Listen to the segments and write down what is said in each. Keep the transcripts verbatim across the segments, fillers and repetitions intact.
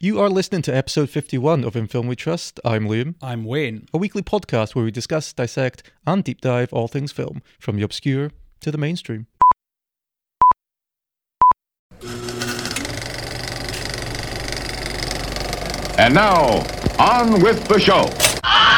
You are listening to episode fifty-one of In Film We Trust. I'm Liam. I'm Wayne. A weekly podcast where we discuss, dissect, and deep dive all things film, from the obscure to the mainstream. And now, on with the show. Ah!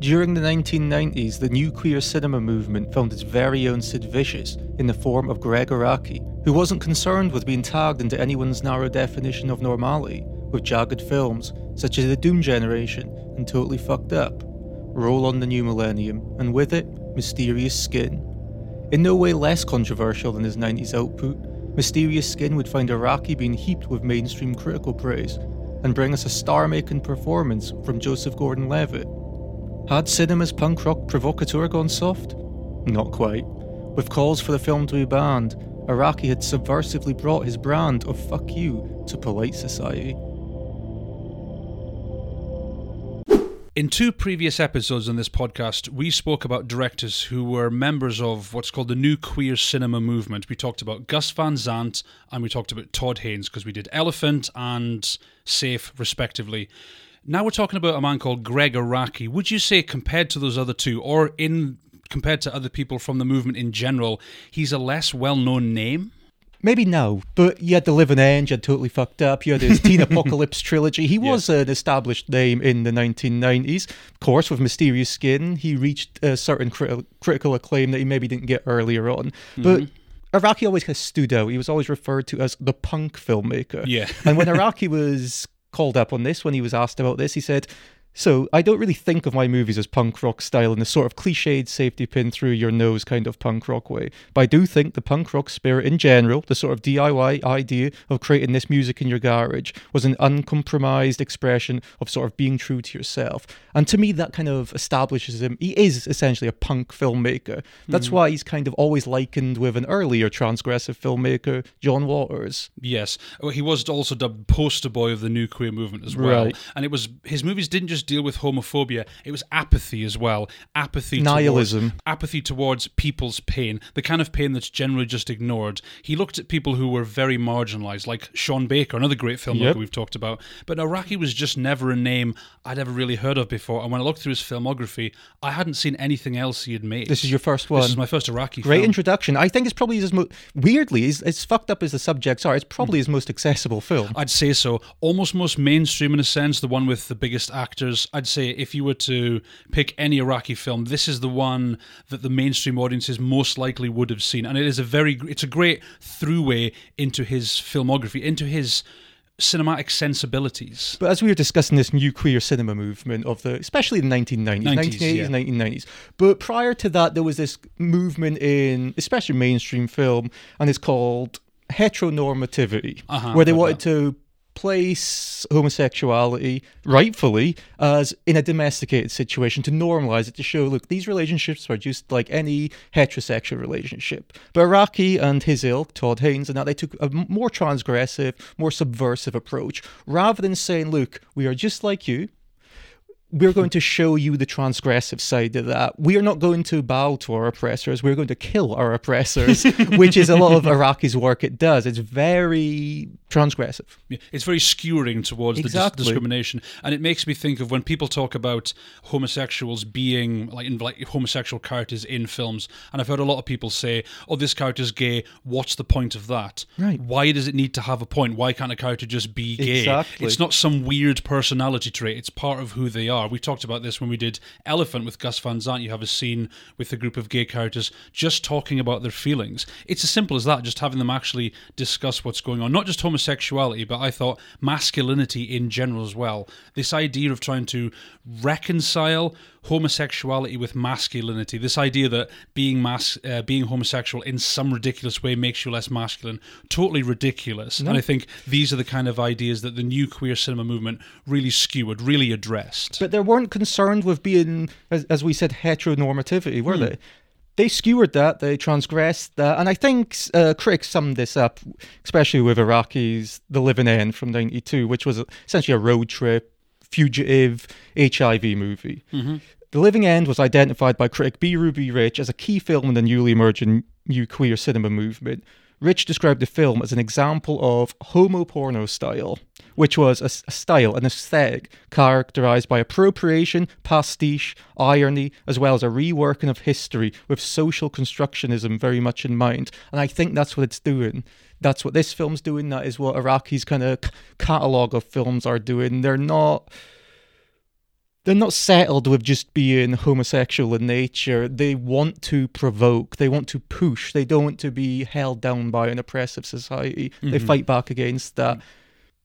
During the nineteen nineties, the nuclear cinema movement found its very own Sid Vicious in the form of Greg Araki, who wasn't concerned with being tagged into anyone's narrow definition of normality with jagged films such as The Doom Generation and Totally Fucked Up, Roll on the New Millennium, and with it, Mysterious Skin. In no way less controversial than his nineties output, Mysterious Skin would find Araki being heaped with mainstream critical praise, and bring us a star-making performance from Joseph Gordon-Levitt. Had cinema's punk rock provocateur gone soft? Not quite. With calls for the film to be banned, Araki had subversively brought his brand of fuck you to polite society. In two previous episodes on this podcast, we spoke about directors who were members of what's called the New Queer Cinema Movement. We talked about Gus Van Sant and we talked about Todd Haynes because we did Elephant and Safe, respectively. Now we're talking about a man called Greg Araki. Would you say, compared to those other two, or in compared to other people from the movement in general, he's a less well-known name? Maybe no, but you had The Living End, you had Totally Fucked Up, you had his Teen Apocalypse trilogy. He was yeah. an established name in the nineteen nineties. Of course, with Mysterious Skin, he reached a certain crit- critical acclaim that he maybe didn't get earlier on. Mm-hmm. But Araki always has stood out. He was always referred to as the punk filmmaker. Yeah. And when Araki was called up on this, when he was asked about this, he said, "So, I don't really think of my movies as punk rock style in the sort of cliched safety pin through your nose kind of punk rock way. But I do think the punk rock spirit in general, the sort of D I Y idea of creating this music in your garage, was an uncompromised expression of sort of being true to yourself." And to me, that kind of establishes him. He is essentially a punk filmmaker. That's mm. why he's kind of always likened with an earlier transgressive filmmaker, John Waters. Yes. He was also dubbed poster boy of the new queer movement as well. Right. And it was, his movies didn't just deal with homophobia, it was apathy as well. Apathy, nihilism, towards, apathy towards people's pain, the kind of pain that's generally just ignored. He looked at people who were very marginalized, like Sean Baker, another great filmmaker yep. we've talked about. But Araki was just never a name I'd ever really heard of before. And when I looked through his filmography, I hadn't seen anything else he had made. This is your first one. This is my first Araki great film. Great introduction. I think it's probably his most, weirdly, as, as fucked up as the subjects are, it's probably mm. his most accessible film. I'd say so. Almost most mainstream in a sense, the one with the biggest actors. I'd say if you were to pick any Araki film, this is the one that the mainstream audiences most likely would have seen. And it is a very, it's a great throughway into his filmography, into his cinematic sensibilities. But as we were discussing this new queer cinema movement of the, especially the nineteen nineties, nineteen eighties, yeah. nineteen nineties. But prior to that, there was this movement in, especially mainstream film, and it's called heteronormativity, uh-huh, where they wanted that. to place homosexuality, rightfully, as in a domesticated situation, to normalize it, to show, look, these relationships are just like any heterosexual relationship. But Araki and his ilk, Todd Haynes and that, they took a more transgressive, more subversive approach. Rather than saying, look, we are just like you, we're going to show you the transgressive side of that. We are not going to bow to our oppressors. We're going to kill our oppressors, which is a lot of Araki's work it does. It's very transgressive. Yeah, it's very skewering towards exactly. the dis- discrimination. And it makes me think of when people talk about homosexuals being, like, in, like homosexual characters in films. And I've heard a lot of people say, oh, this character's gay. What's the point of that? Right. Why does it need to have a point? Why can't a character just be gay? Exactly. It's not some weird personality trait. It's part of who they are. We talked about this when we did Elephant with Gus Van Sant. You have a scene with a group of gay characters just talking about their feelings. It's as simple as that, just having them actually discuss what's going on. Not just homosexuality, but I thought masculinity in general as well. This idea of trying to reconcile homosexuality with masculinity. This idea that being mas- uh, being homosexual in some ridiculous way makes you less masculine. Totally ridiculous. No. And I think these are the kind of ideas that the new queer cinema movement really skewered, really addressed. But they weren't concerned with being, as, as we said, heteronormativity, were hmm. they? They skewered that, they transgressed that, and I think uh, critics summed this up, especially with Araki's The Living End from ninety-two, which was essentially a road trip, fugitive, H I V movie. Mm-hmm. The Living End was identified by critic B. Ruby Rich as a key film in the newly emerging new queer cinema movement, Rich described the film as an example of homo-porno style, which was a, a style, an aesthetic, characterized by appropriation, pastiche, irony, as well as a reworking of history with social constructionism very much in mind. And I think that's what it's doing. That's what this film's doing. That is what Araki's kind of c- catalogue of films are doing. They're not... They're not settled with just being homosexual in nature. They want to provoke. They want to push. They don't want to be held down by an oppressive society. Mm-hmm. They fight back against that.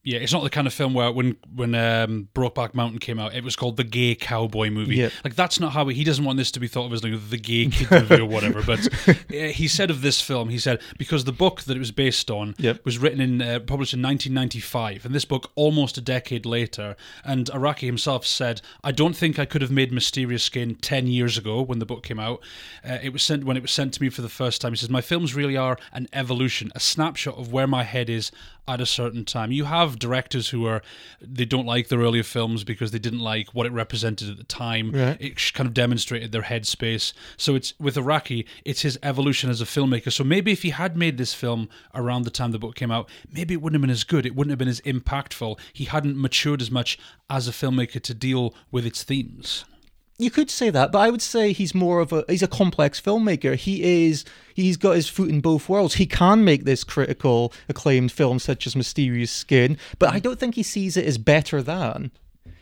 Yeah, it's not the kind of film where when when um, Brokeback Mountain came out, it was called the gay cowboy movie. Yep. Like, that's not how... He, he doesn't want this to be thought of as like the gay kid movie or whatever. But uh, he said of this film, he said, because the book that it was based on yep. was written in, uh, published in nineteen ninety-five, and this book almost a decade later. And Araki himself said, I don't think I could have made Mysterious Skin ten years ago when the book came out. Uh, it was sent when it was sent to me for the first time. He says, my films really are an evolution, a snapshot of where my head is at a certain time. You have directors who are, they don't like their earlier films because they didn't like what it represented at the time. Right. It kind of demonstrated their headspace. So it's with Araki, it's his evolution as a filmmaker. So maybe if he had made this film around the time the book came out, maybe it wouldn't have been as good. It wouldn't have been as impactful. He hadn't matured as much as a filmmaker to deal with its themes. You could say that, but I would say he's more of a, he's a complex filmmaker. He is, he's got his foot in both worlds. He can make this critical acclaimed film such as Mysterious Skin, but I don't think he sees it as better than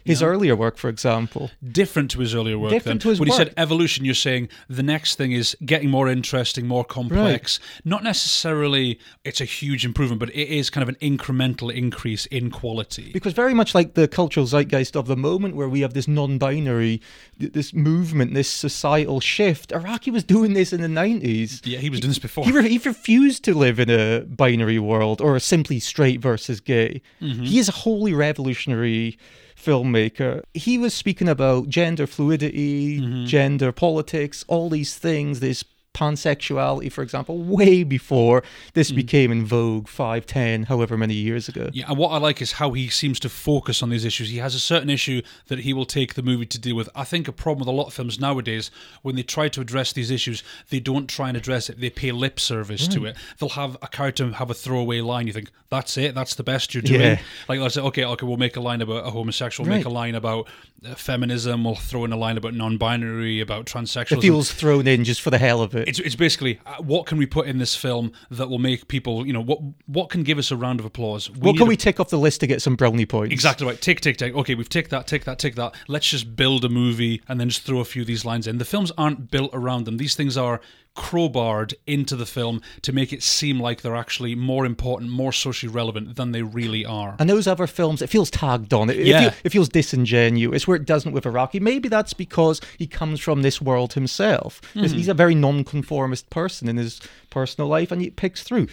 his no. earlier work, for example. Different to his earlier work, Different then. To his when work. He said evolution, you're saying the next thing is getting more interesting, more complex. Right. Not necessarily it's a huge improvement, but it is kind of an incremental increase in quality. Because very much like the cultural zeitgeist of the moment where we have this non-binary, this movement, this societal shift, Araki was doing this in the nineties. Yeah, he was doing this before. He, re- he refused to live in a binary world or a simply straight versus gay. Mm-hmm. He is a wholly revolutionary filmmaker. He was speaking about gender fluidity, mm-hmm. gender politics, all these things, this pansexuality, for example, way before this mm. became in vogue five, ten, however many years ago. Yeah, and what I like is how he seems to focus on these issues. He has a certain issue that he will take the movie to deal with. I think a problem with a lot of films nowadays, when they try to address these issues, they don't try and address it. They pay lip service mm. to it. They'll have a character have a throwaway line. You think, that's it, that's the best you're doing. Yeah. Like, let's say, okay, okay, we'll make a line about a homosexual, right. make a line about uh, feminism, we'll throw in a line about non-binary, about transsexualism. It feels thrown in just for the hell of it. It's it's basically uh, what can we put in this film that will make people, you know, what what can give us a round of applause? We what can a, we tick off the list to get some brownie points? Exactly right. Tick, tick, tick. Okay, we've ticked that, tick that, tick that. Let's just build a movie and then just throw a few of these lines in. The films aren't built around them. These things are crowbarred into the film to make it seem like they're actually more important, more socially relevant than they really are. And those other films, it feels tagged on. It, yeah. it, feel, it feels disingenuous, where it doesn't with Araki. Maybe that's because he comes from this world himself. Mm-hmm. He's a very non-conformist person in his personal life, and he picks through.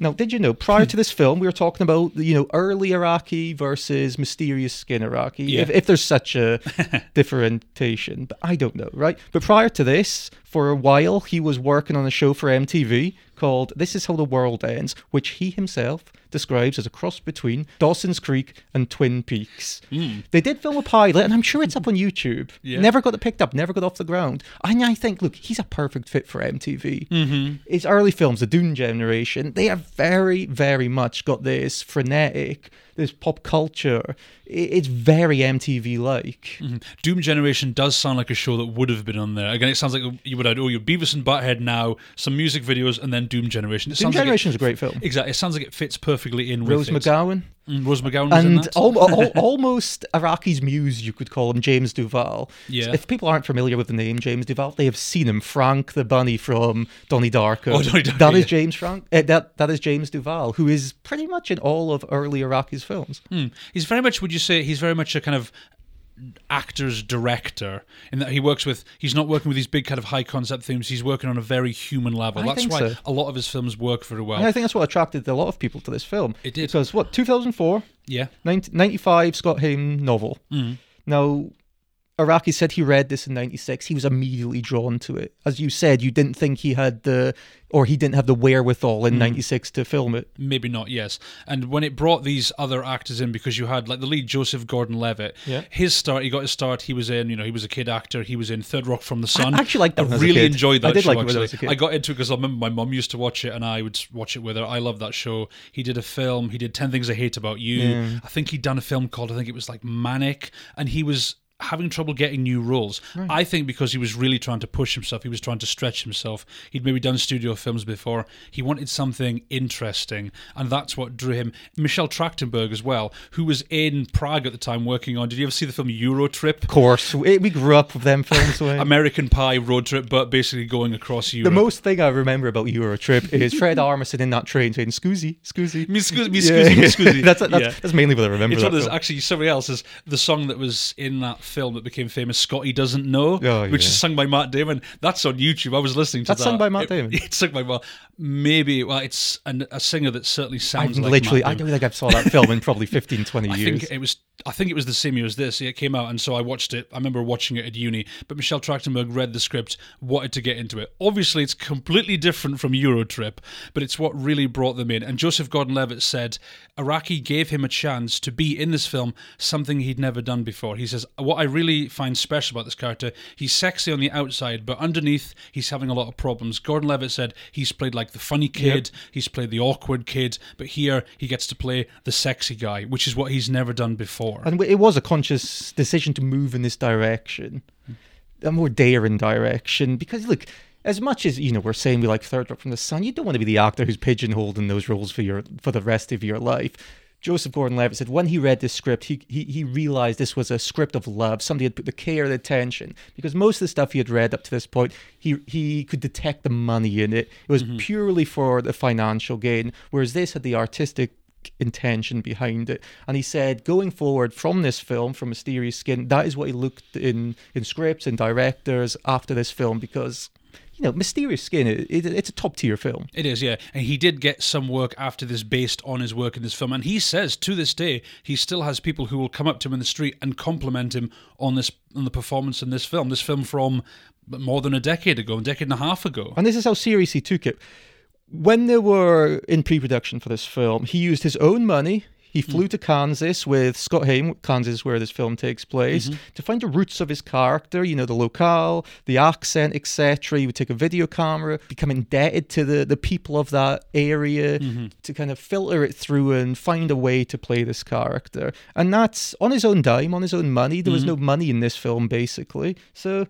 Now, did you know, prior to this film, we were talking about, you know, early Araki versus Mysterious Skin Araki, yeah. if, if there's such a differentiation, but I don't know, right? But prior to this, for a while, he was working on a show for M T V called This Is How the World Ends, which he himself describes as a cross between Dawson's Creek and Twin Peaks. Mm. They did film a pilot, and I'm sure it's up on YouTube. Yeah. Never got it picked up, never got off the ground. And I think, look, he's a perfect fit for M T V. Mm-hmm. His early films, The Doom Generation, they have very, very much got this frenetic, this pop culture. It's very M T V-like. Mm-hmm. Doom Generation does sound like a show that would have been on there. Again, it sounds like you would add, oh, you're Beavis and Butthead now, some music videos, and then Doom Generation. It Doom Generation is like a great film. Exactly. It sounds like it fits perfectly in with Rose things. McGowan. Rose McGowan was and in that. al- al- almost Araki's muse, you could call him, James Duval. Yeah. If people aren't familiar with the name James Duval, they have seen him. Frank the Bunny from Donnie Darko. Oh, Donnie Darko. That yeah. is James Frank. Uh, that that is James Duval, who is pretty much in all of early Araki's films. Hmm. He's very much. Would you say he's very much a kind of actor's director in that he works with he's not working with these big kind of high concept themes. He's working on a very human level. I that's why so. a lot of his films work very well, and I think that's what attracted a lot of people to this film. It did, because what, two thousand four, yeah, ninety-five Scott Heim novel. Mm. Now Araki said he read this in ninety-six. He was immediately drawn to it. As you said, you didn't think he had the, or he didn't have the wherewithal in ninety-six to film it. Maybe not, yes. And when it brought these other actors in, because you had, like, the lead, Joseph Gordon-Levitt, yeah. his start, he got his start, he was in, you know, he was a kid actor, he was in Third Rock from the Sun. I actually liked that I really kid. enjoyed that I did show, like it when I was a kid. I got into it because I remember my mum used to watch it, and I would watch it with her. I loved that show. He did a film, he did ten Things I Hate About You. Yeah. I think he'd done a film called, I think it was, like, Manic, and he was having trouble getting new roles. Right. I think because he was really trying to push himself, he was trying to stretch himself. He'd maybe done studio films before. He wanted something interesting, and that's what drew him. Michelle Trachtenberg as well, who was in Prague at the time working on, did you ever see the film Eurotrip? Of course. We, we grew up with them films. Right? American Pie, Road Trip, but basically going across Europe. The most thing I remember about Eurotrip is Fred Armisen in that train saying, "Scusi, scusi. Me scusi, me scusi, me scusi." That's, that's, yeah. that's mainly what I remember. It's that one actually, somebody else is the song that was in that film that became famous, Scotty Doesn't Know, oh, which yeah. is sung by Matt Damon. That's on YouTube. I was listening to that's that. That's sung by Matt it, Damon? It's sung by Matt. Maybe, well, it's an, a singer that certainly sounds I've like literally, Matt Damon. I don't think I've saw that film in probably fifteen, twenty I years. Think it was, I think it was the same year as this. It came out, and so I watched it. I remember watching it at uni, but Michelle Trachtenberg read the script, wanted to get into it. Obviously, it's completely different from Eurotrip, but it's what really brought them in. And Joseph Gordon-Levitt said, Araki gave him a chance to be in this film, something he'd never done before. He says, what I really find special about this character, he's sexy on the outside, but underneath, he's having a lot of problems. Gordon-Levitt said he's played like the funny kid, yep. he's played the awkward kid, but here he gets to play the sexy guy, which is what he's never done before. And it was a conscious decision to move in this direction, a more daring direction, because look, as much as, you know, we're saying we like Third Rock from the Sun, you don't want to be the actor who's pigeonholed in those roles for your for the rest of your life. Joseph Gordon-Levitt said when he read this script, he, he he realized this was a script of love. Somebody had put the care, the attention, because most of the stuff he had read up to this point, he he could detect the money in it. It was mm-hmm. purely for the financial gain, whereas this had the artistic intention behind it. And he said, going forward from this film, from Mysterious Skin, that is what he looked in in scripts and directors after this film, because, you know, Mysterious Skin, it, it, it's a top-tier film. It is, yeah. And he did get some work after this based on his work in this film. And he says, to this day, he still has people who will come up to him in the street and compliment him on this, on the performance in this film. This film from more than a decade ago, a decade and a half ago. And this is how serious he took it. When they were in pre-production for this film, he used his own money. He flew mm. to Kansas with Scott Heim. Kansas is where this film takes place, mm-hmm. to find the roots of his character, you know, the locale, the accent, et cetera. He would take a video camera, become indebted to the, the people of that area, mm-hmm. to kind of filter it through and find a way to play this character. And that's on his own dime, on his own money. There was mm-hmm. no money in this film, basically. So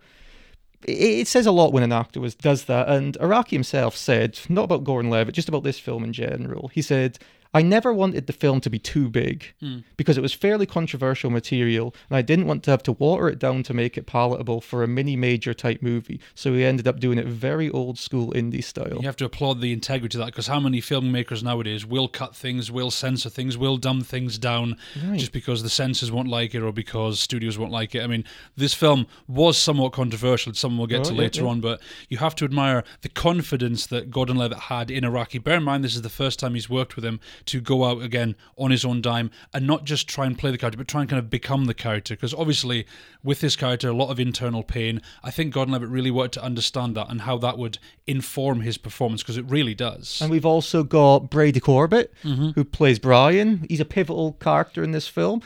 it says a lot when an actor was, does that. And Araki himself said, not about Gordon-Levitt, just about this film in general, he said, I never wanted the film to be too big mm. because it was fairly controversial material, and I didn't want to have to water it down to make it palatable for a mini-major type movie. So we ended up doing it very old-school indie style. You have to applaud the integrity of that, because how many filmmakers nowadays will cut things, will censor things, will dumb things down right. just because the censors won't like it or because studios won't like it. I mean, this film was somewhat controversial, that someone we'll get oh, to yeah, later yeah. on, but you have to admire the confidence that Gordon-Levitt had in Araki. Bear in mind, this is the first time he's worked with him, to go out again on his own dime and not just try and play the character, but try and kind of become the character. Because obviously, with this character, a lot of internal pain. I think Gordon-Levitt really worked to understand that and how that would inform his performance, because it really does. And we've also got Brady Corbett, mm-hmm. who plays Brian. He's a pivotal character in this film.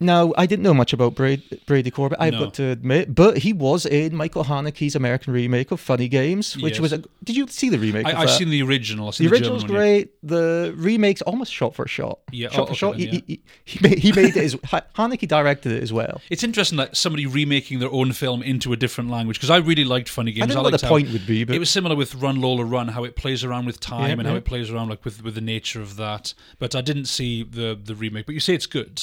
Now, I didn't know much about Brady, Brady Corbett, I've no. got to admit, but he was in Michael Haneke's American remake of Funny Games, which yes. was a... Did you see the remake I, of I've that? seen the original. I've seen the, the original's German, great. Yeah. The remake's almost shot for shot. Yeah, shot oh, for okay, shot. Then, yeah. he, he, he, made, he made it as... Haneke directed it as well. It's interesting that somebody remaking their own film into a different language, because I really liked Funny Games. I don't know I what the point would be, but... It was similar with Run, Lola, Run, how it plays around with time yeah, and yeah. how it plays around like with, with the nature of that. But I didn't see the, the remake. But you say it's good.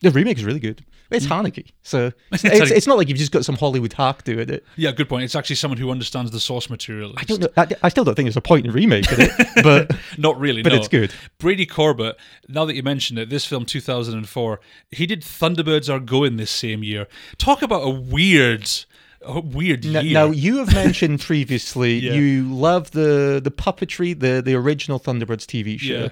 The remake is really good. It's Haneke, so it's, it's, it's not like you've just got some Hollywood hack doing it. Yeah, good point. It's actually someone who understands the source material. I don't know. I, I still don't think there's a point in remaking it, but not really. But no. It's good. Brady Corbett. Now that you mentioned it, this film, two thousand four, he did Thunderbirds Are Going this same year. Talk about a weird. A weird year. Now, now, you have mentioned previously yeah. you love the the puppetry, the the original Thunderbirds T V show. Yeah.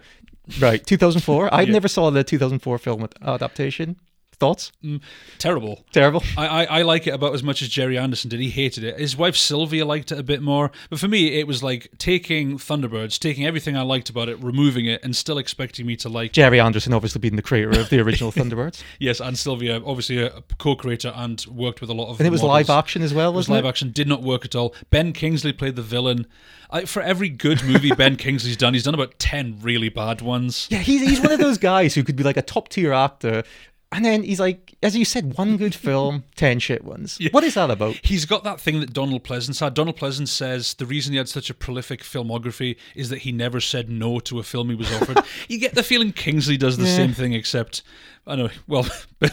Right, two thousand four. I yeah. never saw the two thousand four film adaptation. Thoughts? Mm, terrible. Terrible. I, I, I like it about as much as Gerry Anderson did. He hated it. His wife Sylvia liked it a bit more. But for me, it was like taking Thunderbirds, taking everything I liked about it, removing it, and still expecting me to like Gerry Anderson obviously being the creator of the original Thunderbirds. Yes, and Sylvia, obviously a co-creator and worked with a lot of And it was models. Live action as well, wasn't it? Was live it? action. Did not work at all. Ben Kingsley played the villain. I, for every good movie Ben Kingsley's done, he's done about ten really bad ones. Yeah, he's, he's one of those guys who could be like a top-tier actor, and then he's like, as you said, one good film, ten shit ones. Yeah. What is that about? He's got that thing that Donald Pleasence had. Donald Pleasence says the reason he had such a prolific filmography is that he never said no to a film he was offered. You get the feeling Kingsley does the yeah. same thing, except, I know, well,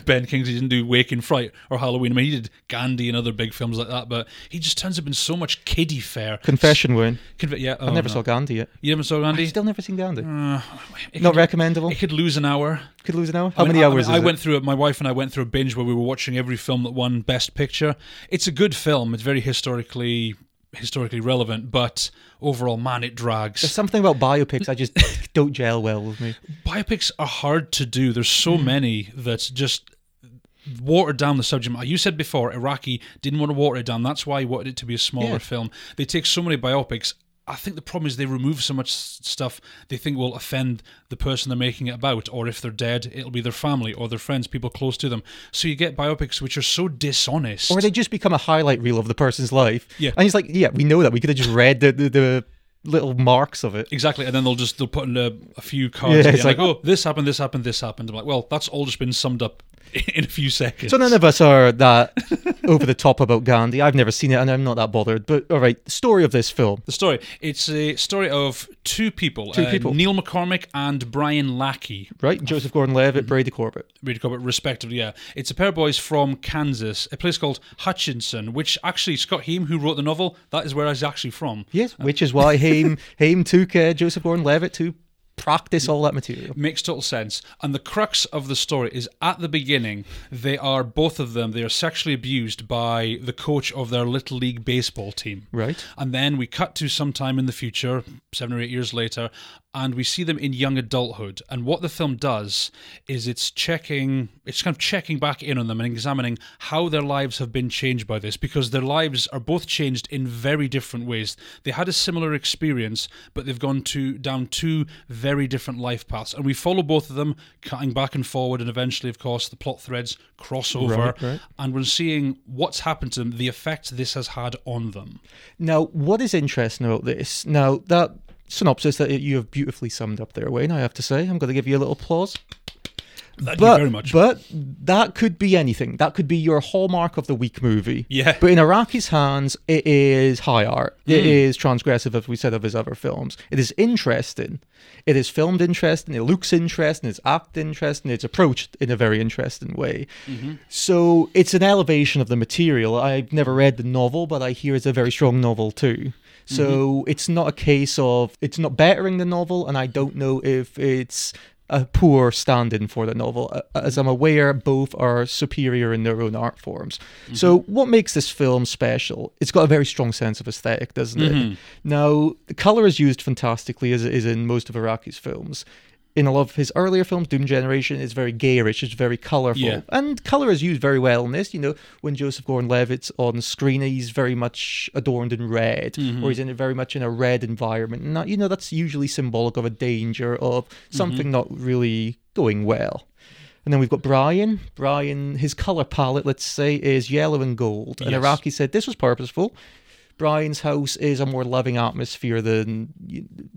Ben Kingsley didn't do Wake in Fright or Halloween. I mean, he did Gandhi and other big films like that, but he just turns up in so much kiddie fare. Confession wound. Conf- yeah, oh, I never no. saw Gandhi yet. You never saw Gandhi? I've still never seen Gandhi. Uh, Not could, recommendable. It could lose an hour. Could lose an hour? How I mean, many I, hours I, mean, is I went it? through it, my wife and I went through a binge where we were watching every film that won Best Picture. It's a good film. It's very historically... historically relevant, but overall, man, it drags. There's something about biopics I just don't gel well with me. Biopics are hard to do. There's so mm. many that just watered down the subject matter. You said before, Araki didn't want to water it down. That's why he wanted it to be a smaller yeah. film. They take so many biopics. I think the problem is they remove so much stuff they think will offend the person they're making it about, or if they're dead, it'll be their family or their friends, people close to them. So you get biopics which are so dishonest. Or they just become a highlight reel of the person's life. Yeah. And it's like, yeah, we know that. We could have just read the... the, the little marks of it. Exactly, and then they'll just they'll put in a, a few cards. Yeah, it's like, oh, this happened, this happened, this happened. I'm like, well, that's all just been summed up in a few seconds. So none of us are that over the top about Gandhi. I've never seen it, and I'm not that bothered. But all right, story of this film. The story. It's a story of two people. Two uh, people. Neil McCormick and Brian Lackey. Right, Joseph Gordon-Levitt, mm-hmm. Brady Corbett. Brady Corbett, respectively, yeah. It's a pair of boys from Kansas, a place called Hutchinson, which actually Scott Heim, who wrote the novel, that is where he's actually from. Yes, which is why he Haim, Haim took uh, Joseph Gordon-Levitt to practice all that material. Makes total sense. And the crux of the story is at the beginning, they are, both of them, they are sexually abused by the coach of their Little League baseball team. Right. And then we cut to sometime in the future, seven or eight years later, and we see them in young adulthood. And what the film does is it's checking, it's kind of checking back in on them and examining how their lives have been changed by this, because their lives are both changed in very different ways. They had a similar experience, but they've gone to down two very different life paths. And we follow both of them, cutting back and forward, and eventually, of course, the plot threads cross over. Right, right. And we're seeing what's happened to them, the effect this has had on them. Now, what is interesting about this? Now, that... synopsis that you have beautifully summed up there, Wayne, I have to say. I'm going to give you a little applause. Thank but, you very much. But that could be anything. That could be your hallmark of the week movie. Yeah. But in Araki's hands, it is high art. Mm. It is transgressive, as we said, of his other films. It is interesting. It is filmed interesting. It looks interesting. It's acted interesting. It's approached in a very interesting way. Mm-hmm. So it's an elevation of the material. I've never read the novel, but I hear it's a very strong novel too. So mm-hmm. it's not a case of, it's not bettering the novel, and I don't know if it's a poor stand-in for the novel. As I'm aware, both are superior in their own art forms. Mm-hmm. So what makes this film special? It's got a very strong sense of aesthetic, doesn't mm-hmm. it? Now, the colour is used fantastically, as it is in most of Araki's films. In a lot of his earlier films, Doom Generation is very garish, it's very colourful. Yeah. And colour is used very well in this. You know, when Joseph Gordon-Levitt's on screen, he's very much adorned in red, mm-hmm. or he's in a, very much in a red environment. And, that, you know, that's usually symbolic of a danger, of something mm-hmm. not really going well. And then we've got Brian. Brian, his colour palette, let's say, is yellow and gold. And yes. Araki said this was purposeful. Brian's house is a more loving atmosphere than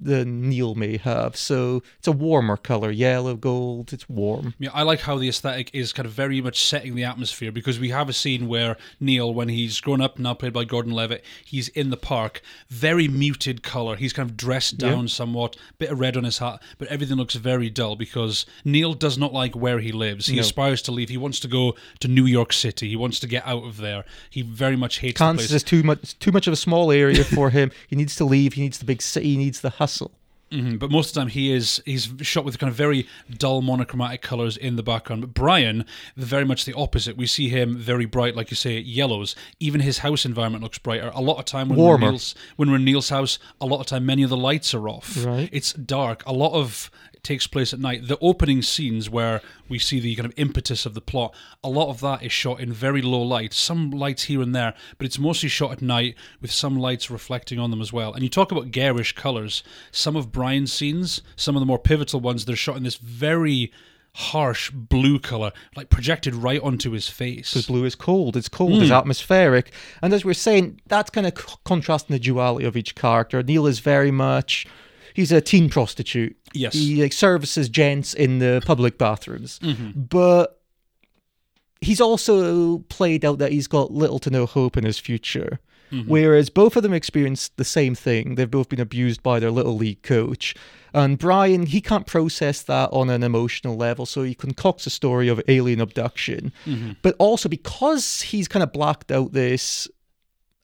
than Neil may have, so it's a warmer color, yellow, gold. It's warm. Yeah, I like how the aesthetic is kind of very much setting the atmosphere, because we have a scene where Neil, when he's grown up, now played by Gordon-Levitt, he's in the park, very muted color. He's kind of dressed down yeah. somewhat, bit of red on his hat, but everything looks very dull because Neil does not like where he lives. He no. aspires to leave. He wants to go to New York City. He wants to get out of there. He very much hates Kansas the place. Is too much. Too much. Of a small area for him. He needs to leave. He needs the big city. He needs the hustle. Mm-hmm. But most of the time he is he's shot with kind of very dull monochromatic colours in the background. But Brian, very much the opposite. We see him very bright, like you say, yellows. Even his house environment looks brighter. A lot of time when, Warmer. We're, in Neil's, when we're in Neil's house, a lot of time many of the lights are off. Right. It's dark. A lot of takes place at night. The opening scenes where we see the kind of impetus of the plot, a lot of that is shot in very low light, some lights here and there, but it's mostly shot at night with some lights reflecting on them as well. And you talk about garish colours. Some of Brian's scenes, some of the more pivotal ones, they're shot in this very harsh blue colour, like projected right onto his face. Because blue is cold, it's cold, mm. it's atmospheric. And as we we're saying, that's kind of c- contrasting the duality of each character. Neil is very much, he's a teen prostitute. Yes. He like, services gents in the public bathrooms. Mm-hmm. But he's also played out that he's got little to no hope in his future. Mm-hmm. Whereas both of them experienced the same thing. They've both been abused by their little league coach. And Brian, he can't process that on an emotional level, so he concocts a story of alien abduction. Mm-hmm. But also because he's kind of blacked out this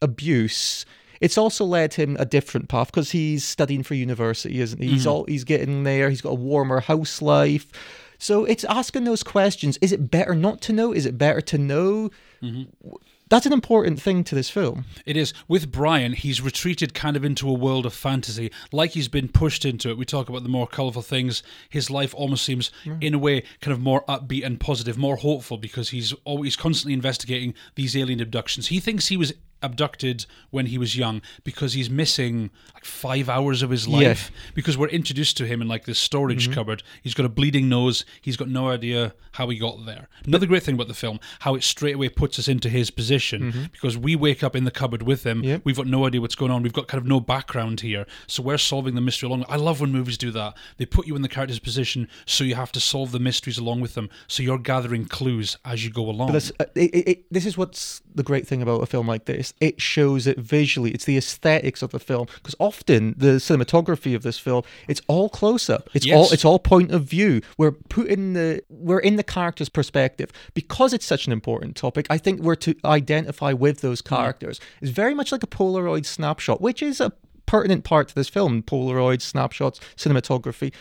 abuse, it's also led him a different path because he's studying for university, isn't he? Mm-hmm. He's all, he's getting there. He's got a warmer house life. So it's asking those questions. Is it better not to know? Is it better to know? Mm-hmm. That's an important thing to this film. It is. With Brian, he's retreated kind of into a world of fantasy, like he's been pushed into it. We talk about the more colourful things. His life almost seems, mm. in a way, kind of more upbeat and positive, more hopeful, because he's always constantly investigating these alien abductions. He thinks he was abducted when he was young because he's missing like five hours of his life, yeah. because we're introduced to him in like this storage mm-hmm. cupboard. He's got a bleeding nose. He's got no idea how he got there. Another but, great thing about the film, how it straight away puts us into his position, mm-hmm. because we wake up in the cupboard with him. Yep. We've got no idea what's going on. We've got kind of no background here. So we're solving the mystery along. I love when movies do that. They put you in the character's position, so you have to solve the mysteries along with them. So you're gathering clues as you go along. But uh, it, it, it, this is what's the great thing about a film like this. It shows it visually. It's the aesthetics of the film, because often the cinematography of this film, it's all close up. It's yes. all it's all point of view. We're putting the we're in the character's perspective because it's such an important topic. I think we're to identify with those characters. Mm. It's very much like a Polaroid snapshot, which is a pertinent part to this film. Polaroid snapshots, cinematography,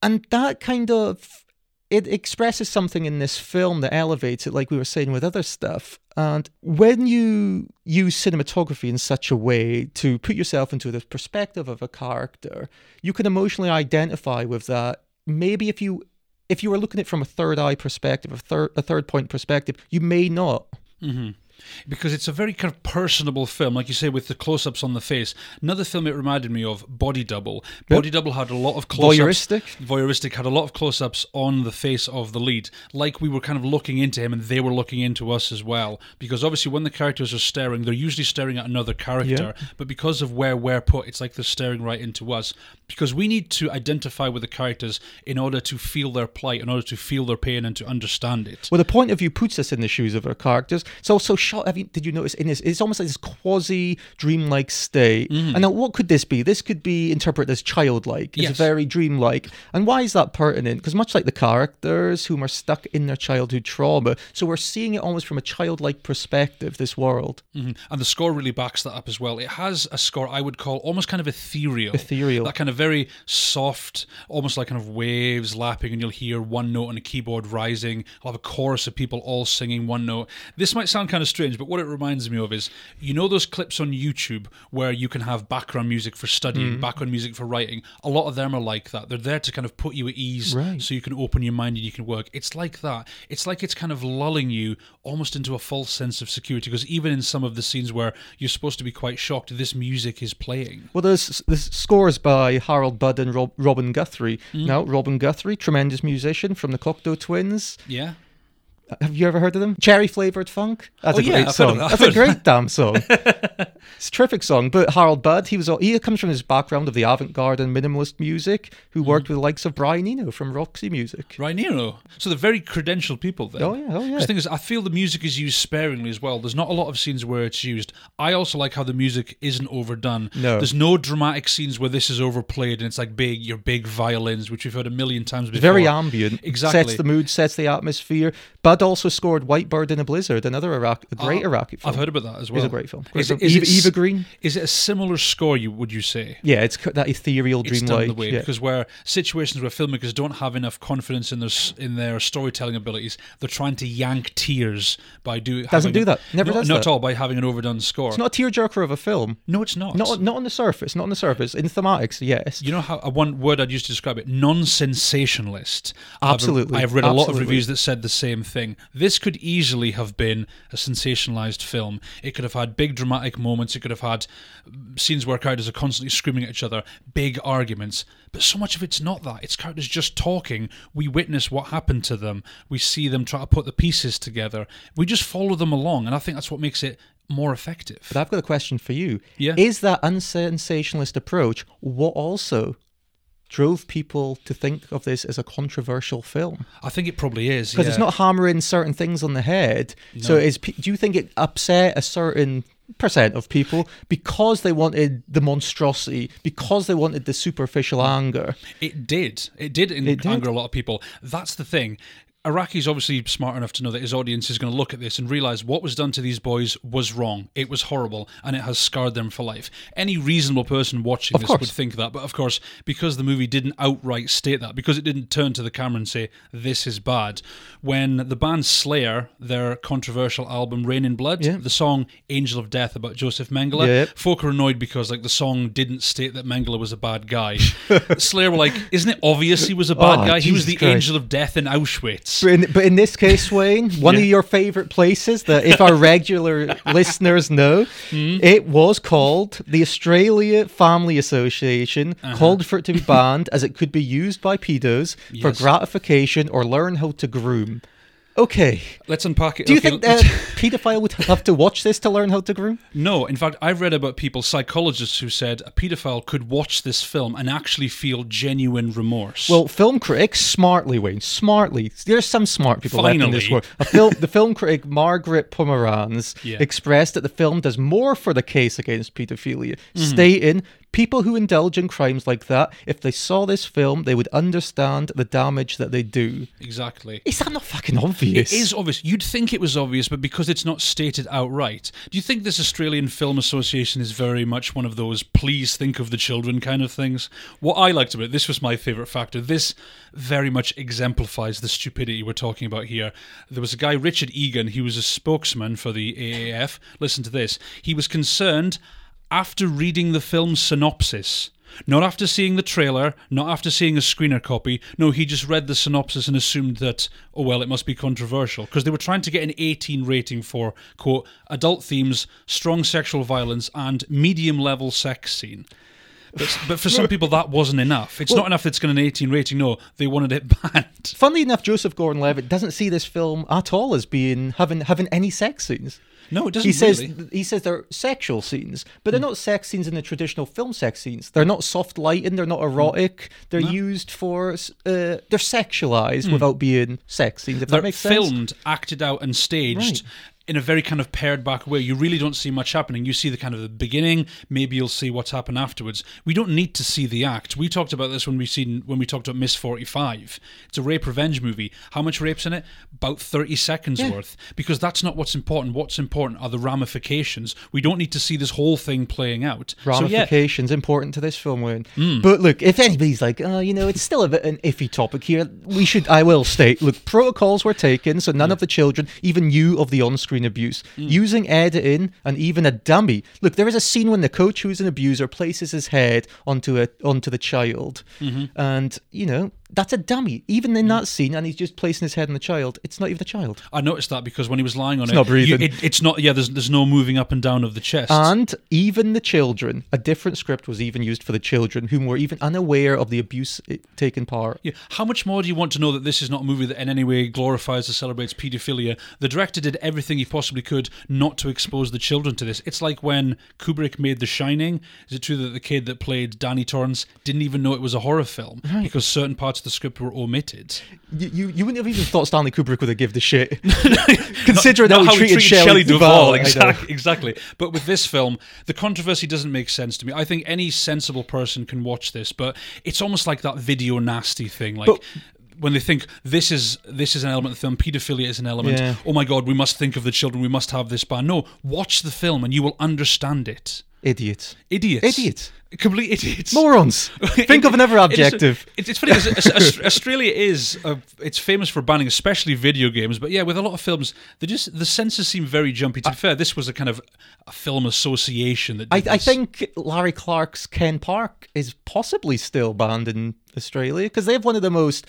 and that kind of. It expresses something in this film that elevates it, like we were saying with other stuff. And when you use cinematography in such a way to put yourself into the perspective of a character, you can emotionally identify with that. Maybe if you if you were looking at it from a third eye perspective, a third a third point perspective, you may not. Mm-hmm. Because it's a very kind of personable film, like you say, with the close-ups on the face. Another film it reminded me of, Body Double. Body yep. Double had a lot of close-ups. Voyeuristic. Voyeuristic had a lot of close-ups on the face of the lead. Like we were kind of looking into him and they were looking into us as well. Because obviously when the characters are staring, they're usually staring at another character. Yep. But because of where we're put, it's like they're staring right into us. Because we need to identify with the characters in order to feel their plight, in order to feel their pain and to understand it. Well, the point of view puts us in the shoes of our characters. It's also shot, have you, did you notice in this, it's almost like this quasi dreamlike state. Mm. And now what could this be? This could be interpreted as childlike. It's yes. very dreamlike. And why is that pertinent? Because much like the characters whom are stuck in their childhood trauma, so we're seeing it almost from a childlike perspective, this world. Mm-hmm. And the score really backs that up as well. It has a score I would call almost kind of ethereal. Ethereal. That kind of very soft, almost like kind of waves lapping, and you'll hear one note on a keyboard rising. I'll have a chorus of people all singing one note. This might sound kind of strange, but what it reminds me of is, you know those clips on YouTube where you can have background music for studying, mm-hmm. background music for writing? A lot of them are like that. They're there to kind of put you at ease, right. so you can open your mind and you can work. It's like that. It's like it's kind of lulling you almost into a false sense of security, because even in some of the scenes where you're supposed to be quite shocked, this music is playing. Well, there's, there's scores by Harold Budd and Rob, Robin Guthrie. Mm-hmm. Now, Robin Guthrie, tremendous musician from the Cocteau Twins. Yeah. Have you ever heard of them? Cherry Flavored Funk. That's oh, a great yeah, song. That. That's a great damn song. It's a terrific song. But Harold Budd, he was all, he comes from his background of the avant-garde and minimalist music, who mm-hmm. worked with the likes of Brian Eno from Roxy Music. Brian Eno. So they're very credentialed people then. Oh yeah, oh yeah. The thing is, I feel the music is used sparingly as well. There's not a lot of scenes where it's used. I also like how the music isn't overdone. No. There's no dramatic scenes where this is overplayed and it's like big, your big violins, which we've heard a million times before. Very ambient. Exactly. Sets the mood, sets the atmosphere. Budd also scored White Bird in a Blizzard, another Iraq, a great uh, Iraqi film. I've heard about that as well. It's a great film. Great is, film. Is Eva, it, Eva Green. Is it a similar score, you would you say? Yeah, it's that ethereal, dreamlike. It's dream done the way, yeah. Because where situations where filmmakers don't have enough confidence in their, in their storytelling abilities, they're trying to yank tears by doing... Doesn't do that. Never no, does not that. Not at all, by having an overdone score. It's not a tearjerker of a film. No, it's not. Not, not on the surface, not on the surface. In thematics, yes. You know how uh, one word I'd use to describe it? Non-sensationalist. Absolutely. I've, I've read a Absolutely. lot of reviews that said the same thing. This could easily have been a sensationalized film. It could have had big dramatic moments. It could have had scenes where characters are constantly screaming at each other, big arguments. But so much of it's not that. It's characters just talking. We witness what happened to them. We see them try to put the pieces together. We just follow them along, and I think that's what makes it more effective. But I've got a question for you. Yeah. Is that unsensationalist approach what also drove people to think of this as a controversial film? I think it probably is, because yeah. it's not hammering certain things on the head. No. So is, do you think it upset a certain percent of people because they wanted the monstrosity, because they wanted the superficial anger? It did. It did in it anger did. a lot of people. That's the thing. Araki's obviously smart enough to know that his audience is going to look at this and realise what was done to these boys was wrong. It was horrible, and it has scarred them for life. Any reasonable person watching of this course. would think that, but of course, because the movie didn't outright state that, because it didn't turn to the camera and say, this is bad, when the band Slayer, their controversial album Rain in Blood, yeah. the song Angel of Death about Joseph Mengele, yeah. folk are annoyed because like the song didn't state that Mengele was a bad guy. Slayer were like, isn't it obvious he was a bad oh, guy? Jesus he was the Christ. Angel of Death in Auschwitz. But in, but in this case, Wayne, one yeah. of your favourite places that if our regular listeners know, mm. it was called the Australian Family Association, uh-huh. called for it to be banned as it could be used by pedos yes. for gratification or learn how to groom. Okay. Let's unpack it. Do you okay, think a paedophile would have to watch this to learn how to groom? No. In fact, I've read about people, psychologists, who said a paedophile could watch this film and actually feel genuine remorse. Well, film critics, smartly, Wayne, smartly. There's some smart people Finally. left in this world. A fil- the film critic Margaret Pomeranz yeah. expressed that the film does more for the case against paedophilia, mm. stating, people who indulge in crimes like that, if they saw this film, they would understand the damage that they do. Exactly. Is that not fucking obvious? It is obvious. You'd think it was obvious, but because it's not stated outright. Do you think this Australian Film Association is very much one of those please think of the children kind of things? What I liked about it, this was my favourite factor, this very much exemplifies the stupidity we're talking about here. There was a guy, Richard Egan, he was a spokesman for the A A F. Listen to this. He was concerned after reading the film's synopsis. Not after seeing the trailer, not after seeing a screener copy. No, he just read the synopsis and assumed that, oh, well, it must be controversial. Because they were trying to get an eighteen rating for, quote, adult themes, strong sexual violence, and medium-level sex scene. But, but for some people, that wasn't enough. It's well, not enough that it's got an eighteen rating. No, they wanted it banned. Funnily enough, Joseph Gordon-Levitt doesn't see this film at all as being having having any sex scenes. No, it doesn't. He says really. he says they're sexual scenes, but they're mm. not sex scenes in the traditional film sex scenes. They're not soft lighting. They're not erotic. They're no. used for uh, they're sexualized mm. without being sex scenes. If they're that makes sense. Filmed, acted out, and staged. Right. In a very kind of pared back way. You really don't see much happening. You see the kind of the beginning, maybe you'll see what's happened afterwards. We don't need to see the act. We talked about this when we seen when we talked about Miss forty-five. It's a rape revenge movie. How much rape's in it? About thirty seconds yeah. worth. Because that's not what's important. What's important are the ramifications. We don't need to see this whole thing playing out. Ramifications, so, yeah. important to this film, Wayne. Mm. But look, if anybody's like, oh, you know, it's still a bit an iffy topic here, we should, I will state, look, protocols were taken, so none yeah. of the children, even you of the on-screen abuse, mm. using editing and even a dummy. Look, there is a scene when the coach, who's an abuser, places his head onto a onto the child, mm-hmm. and you know that's a dummy. Even in mm. that scene, and he's just placing his head on the child. It's not even the child. I noticed that because when he was lying on it's it, not breathing. You, it, it's not. Yeah, there's there's no moving up and down of the chest. And even the children, a different script was even used for the children, whom were even unaware of the abuse it, taken part. Yeah. How much more do you want to know that this is not a movie that in any way glorifies or celebrates paedophilia? The director did everything he possibly could not to expose the children to this. It's like when Kubrick made The Shining. Is it true that the kid that played Danny Torrance didn't even know it was a horror film right. because certain parts of the script were omitted? You you, you wouldn't have even thought Stanley Kubrick would have given the shit. Considering not, how, not he how he treated Shelley Duvall. Duvall. Exactly, exactly. But with this film, the controversy doesn't make sense to me. I think any sensible person can watch this, but it's almost like that video nasty thing. Like. But, when they think this is this is an element of the film, paedophilia is an element, yeah. oh my God, we must think of the children, we must have this ban. No, watch the film and you will understand it. Idiots. Idiots. Idiots. Complete idiots. Morons. Think of another adjective. It's, it's funny because Australia is, a, it's famous for banning especially video games, but yeah, with a lot of films, they just the censors seem very jumpy. To be fair, this was a kind of a film association that did I, I think Larry Clark's Ken Park is possibly still banned in Australia because they have one of the most,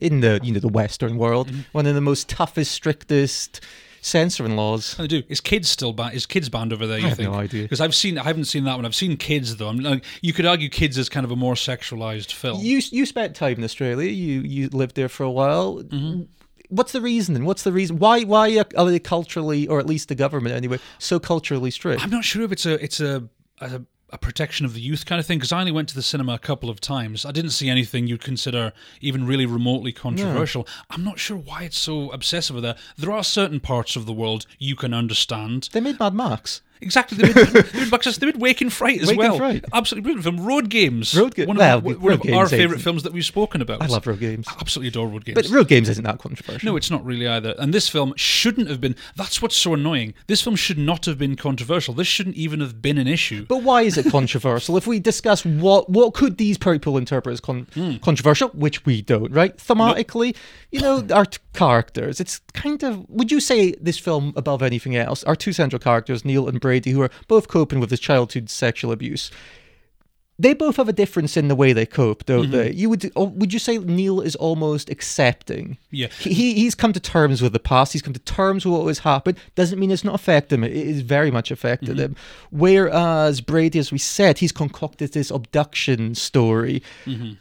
in the you know the Western world, mm-hmm. one of the most toughest, strictest censoring laws. I do. Is Kids still banned? Is Kids banned over there? You I have think? No idea. Because I've seen, I haven't seen that one. I've seen Kids though. I'm, like, you could argue Kids is kind of a more sexualized film. You you spent time in Australia. You you lived there for a while. Mm-hmm. What's the reasoning? What's the reason? Why why are they culturally, or at least the government anyway, so culturally strict? I'm not sure if it's a it's a. a a protection of the youth kind of thing, because I only went to the cinema a couple of times. I didn't see anything you'd consider even really remotely controversial. No. I'm not sure why it's so obsessive with that. There are certain parts of the world you can understand. They made Mad Max. Exactly. They made, they made, they made Wake and Fright as Wake well. Fright. Absolutely brilliant film. Road Games. Road Games. One of, well, one Road of Games our favourite films that we've spoken about. I love Road Games. I absolutely adore Road Games. But Road Games isn't that controversial. No, it's not really either. And this film shouldn't have been... That's what's so annoying. This film should not have been controversial. This shouldn't even have been an issue. But why is it controversial? If we discuss what what could these people interpret as con- mm. controversial, which we don't, right? Thematically, nope. you know, our t- characters. It's kind of... Would you say this film, above anything else, our two central characters, Neil and Brady, Brady, who are both coping with his childhood sexual abuse. They both have a difference in the way they cope, don't mm-hmm. they? You would would you say Neil is almost accepting? Yeah, he he's come to terms with the past. He's come to terms with what has happened. Doesn't mean it's not affected him. It is very much affected mm-hmm. him. Whereas Brady, as we said, he's concocted this abduction story. Mm-hmm.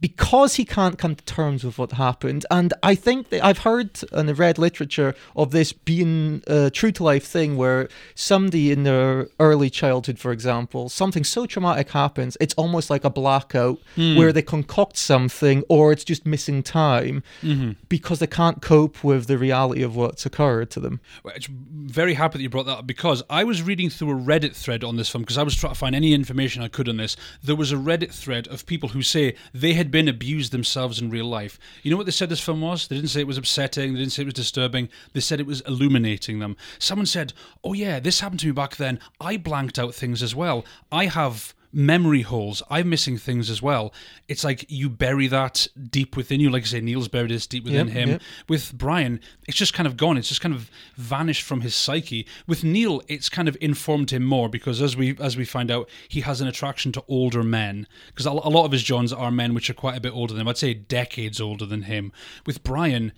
Because he can't come to terms with what happened. And I think that I've heard and read literature of this being a true-to-life thing where somebody in their early childhood, for example, something so traumatic happens, it's almost like a blackout mm. where they concoct something or it's just missing time mm-hmm. because they can't cope with the reality of what's occurred to them. Well, I'm very happy that you brought that up because I was reading through a Reddit thread on this film because I was trying to find any information I could on this. There was a Reddit thread of people who say they had been abused themselves in real life. You know what they said this film was? They didn't say it was upsetting. They didn't say it was disturbing. They said it was illuminating them. Someone said, oh yeah, this happened to me back then. I blanked out things as well. I have memory holes. I'm missing things as well. It's like you bury that deep within you. Like I say, Neil's buried this deep within yep, him. Yep. With Brian, it's just kind of gone. It's just kind of vanished from his psyche. With Neil, it's kind of informed him more because as we as we find out, he has an attraction to older men because a lot of his Johns are men which are quite a bit older than him. I'd say decades older than him. With Brian,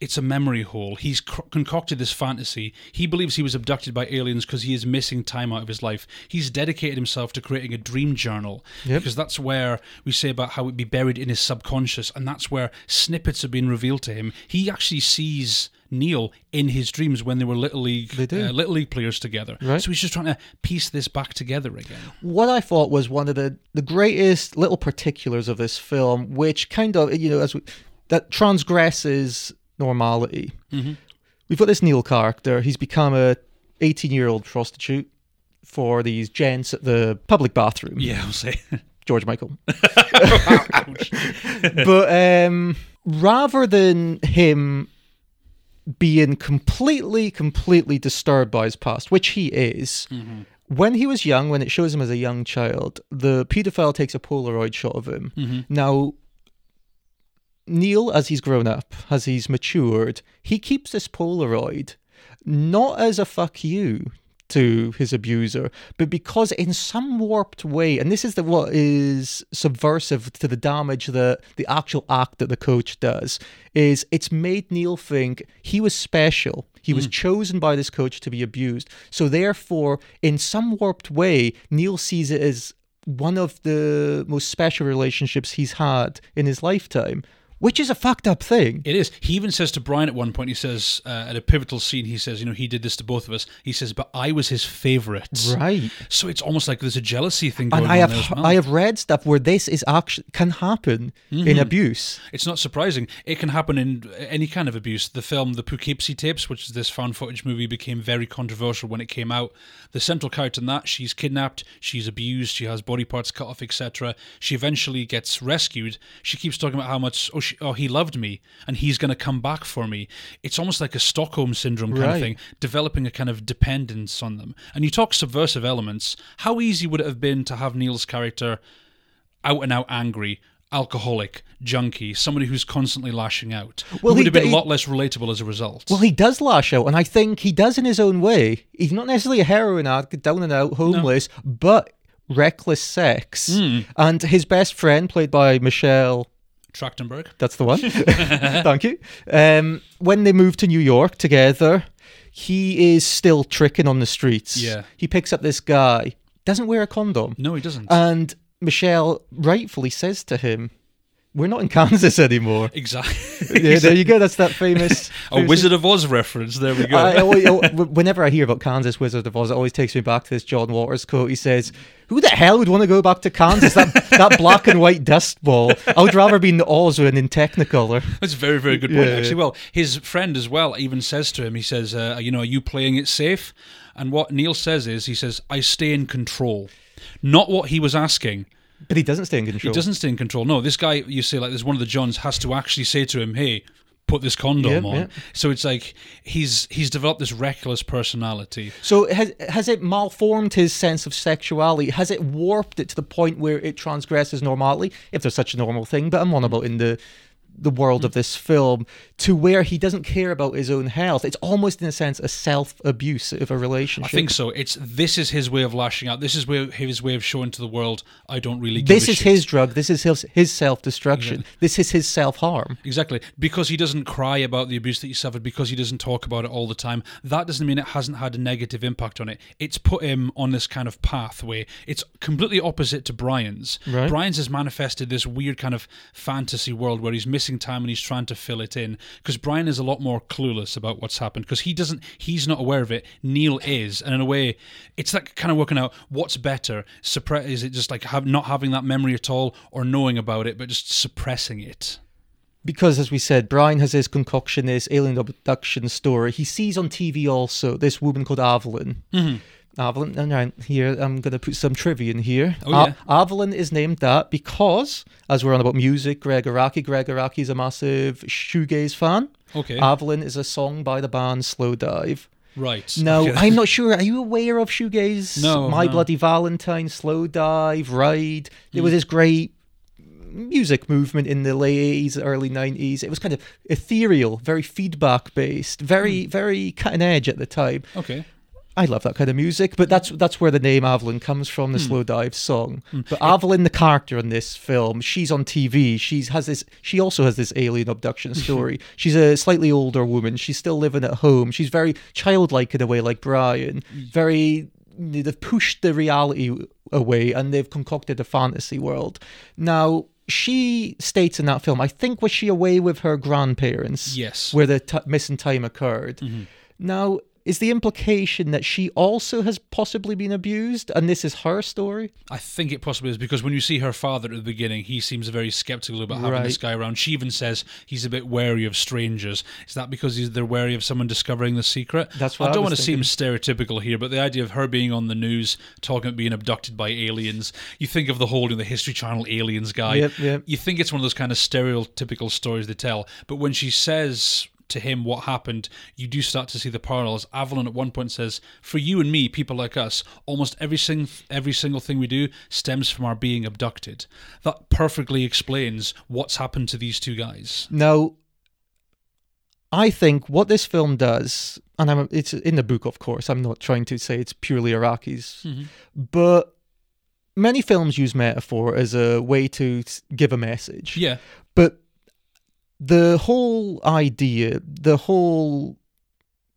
it's a memory hole. He's concocted this fantasy. He believes he was abducted by aliens because he is missing time out of his life. He's dedicated himself to creating a dream journal yep. because that's where we say about how it'd be buried in his subconscious, and that's where snippets are being revealed to him. He actually sees Neil in his dreams when they were Little League they uh, Little League players together. Right. So he's just trying to piece this back together again. What I thought was one of the, the greatest little particulars of this film, which kind of, you know, as we, that transgresses normality. Mm-hmm. We've got this Neil character. He's become a eighteen-year-old prostitute for these gents at the public bathroom. Yeah, I'll say George Michael. Ouch, ouch. But um, rather than him being completely, completely disturbed by his past, which he is, mm-hmm. when he was young, when it shows him as a young child, the paedophile takes a Polaroid shot of him. Mm-hmm. Now, Neil, as he's grown up, as he's matured, he keeps this Polaroid not as a fuck you to his abuser, but because in some warped way, and this is the, what is subversive to the damage that the actual act that the coach does, is it's made Neil think he was special. He was mm. chosen by this coach to be abused. So therefore, in some warped way, Neil sees it as one of the most special relationships he's had in his lifetime. Which is a fucked up thing. It is. He even says to Brian at one point, he says, uh, at a pivotal scene, he says, you know, he did this to both of us. He says, but I was his favourite. Right. So it's almost like there's a jealousy thing going on. And I on have there well. I have read stuff where this is actually can happen mm-hmm. in abuse. It's not surprising. It can happen in any kind of abuse. The film The Poughkeepsie Tapes, which is this found footage movie, became very controversial when it came out. The central character in that, she's kidnapped, she's abused, she has body parts cut off, et cetera. She eventually gets rescued. She keeps talking about how much... oh, she she, oh, he loved me and he's going to come back for me. It's almost like a Stockholm Syndrome kind right. of thing, developing a kind of dependence on them. And you talk subversive elements. How easy would it have been to have Neil's character out and out angry, alcoholic, junkie, somebody who's constantly lashing out? Well, he would have been he, a lot less relatable as a result. Well, he does lash out, and I think he does in his own way. He's not necessarily a heroin addict, down and out, homeless, no. but reckless sex. Mm. And his best friend, played by Michelle Trachtenberg. That's the one. Thank you. Um, when they move to New York together, he is still tricking on the streets. Yeah. He picks up this guy. Doesn't wear a condom. No, he doesn't. And Michelle rightfully says to him, we're not in Kansas anymore. Exactly. Yeah, there you go. That's that famous... a famous Wizard of Oz reference. There we go. I, I, whenever I hear about Kansas, Wizard of Oz, it always takes me back to this John Waters quote. He says, who the hell would want to go back to Kansas? That that black and white dust ball. I would rather be in Oz than in Technicolor. That's a very, very good point, yeah, actually. Yeah. Well, his friend as well even says to him, he says, uh, you know, are you playing it safe? And what Neil says is, he says, I stay in control. Not what he was asking. But he doesn't stay in control. He doesn't stay in control. No, this guy, you say, like, there's one of the Johns has to actually say to him, hey, put this condom yep, on. Yep. So it's like he's he's developed this reckless personality. So has, has it malformed his sense of sexuality? Has it warped it to the point where it transgresses normality? If there's such a normal thing, but I'm on about in the... the world of this film, to where he doesn't care about his own health. It's almost, in a sense, a self-abuse of a relationship. I think so. It's This is his way of lashing out. This is where his way of showing to the world, I don't really give this a shit. This is his drug. This is his, his self-destruction. Yeah. This is his self-harm. Exactly. Because he doesn't cry about the abuse that he suffered, because he doesn't talk about it all the time, that doesn't mean it hasn't had a negative impact on it. It's put him on this kind of pathway. It's completely opposite to Brian's. Right. Brian's has manifested this weird kind of fantasy world where he's missing time and he's trying to fill it in, because Brian is a lot more clueless about what's happened, because he doesn't he's not aware of it. Neil is, and in a way it's that kind of working out what's better. Suppre- is it just like have, not having that memory at all, or knowing about it but just suppressing it? Because, as we said, Brian has his concoction, this alien abduction story. He sees on T V also this woman called Avalyn. Mm-hmm. Avalyn, and right here, I'm going to put some trivia in here. Oh, yeah. A- Avalyn is named that because, as we're on about music, Greg Araki, Greg Araki is a massive shoegaze fan. Okay. Avalyn is a song by the band Slowdive. Right. Now, yeah. I'm not sure. Are you aware of shoegaze? No. My no. Bloody Valentine, Slowdive, Ride. There mm. was this great music movement in the late eighties, early nineties. It was kind of ethereal, very feedback-based, very, mm. very cutting-edge at the time. Okay. I love that kind of music, but that's that's where the name Avalyn comes from, the mm. Slowdive song. Mm. But Avalyn, the character in this film, she's on T V. She's has this. She also has this alien abduction story. She's a slightly older woman. She's still living at home. She's very childlike in a way, like Brian. Very, they've pushed the reality away and they've concocted a fantasy world. Now, she states in that film, I think, was she away with her grandparents? Yes. Where the t- missing time occurred. Mm-hmm. Now, is the implication that she also has possibly been abused and this is her story? I think it possibly is, because when you see her father at the beginning, he seems very sceptical about having right. this guy around. She even says he's a bit wary of strangers. Is that because they're wary of someone discovering the secret? That's what I, I don't want to thinking. seem stereotypical here, but the idea of her being on the news, talking about being abducted by aliens, you think of the whole, you know, the History Channel aliens guy. Yep, yep. You think it's one of those kind of stereotypical stories they tell. But when she says to him what happened, you do start to see the parallels. Avalyn at one point says, for you and me, people like us, almost every, sing- every single thing we do stems from our being abducted. That perfectly explains what's happened to these two guys. Now, I think what this film does, and I'm, it's in the book, of course, I'm not trying to say it's purely Araki's, mm-hmm. but many films use metaphor as a way to give a message. Yeah. But the whole idea, the whole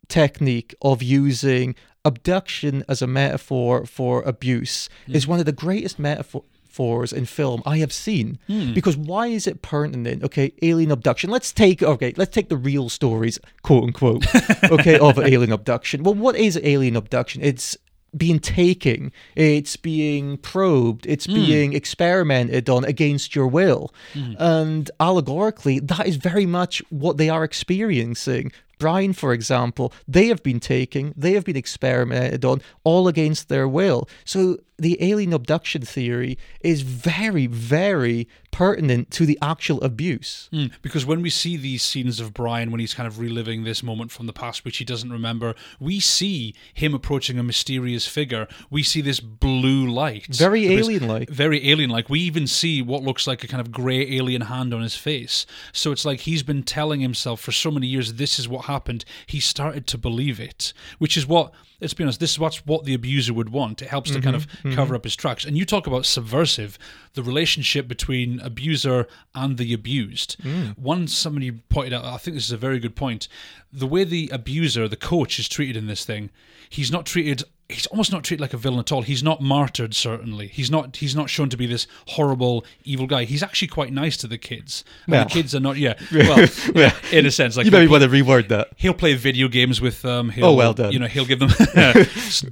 technique of using abduction as a metaphor for abuse mm. is one of the greatest metaphors in film I have seen. Mm. Because why is it pertinent? Okay, alien abduction. Let's take okay, let's take the real stories, quote unquote, okay, of alien abduction. Well, what is alien abduction? It's being taken, it's being probed, it's mm. being experimented on against your will. Mm. And allegorically, that is very much what they are experiencing. Brian, for example, they have been taken, they have been experimented on, all against their will. So the alien abduction theory is very, very pertinent to the actual abuse. Mm, because when we see these scenes of Brian, when he's kind of reliving this moment from the past, which he doesn't remember, we see him approaching a mysterious figure. We see this blue light. Very alien-like. Very alien-like. We even see what looks like a kind of grey alien hand on his face. So it's like he's been telling himself for so many years, this is what happened. He started to believe it, which is what... let's be honest, this is what's what the abuser would want. It helps to mm-hmm, kind of mm-hmm. cover up his tracks. And you talk about subversive, the relationship between abuser and the abused. Mm. One, somebody pointed out, I think this is a very good point, the way the abuser, the coach, is treated in this thing, he's not treated... he's almost not treated like a villain at all. He's not martyred, certainly. He's not He's not shown to be this horrible, evil guy. He's actually quite nice to the kids. And well. The kids are not, yeah. Well, yeah. in a sense. Like you maybe want to reword that. He'll play video games with um. He'll, oh, well done. You know, he'll give them,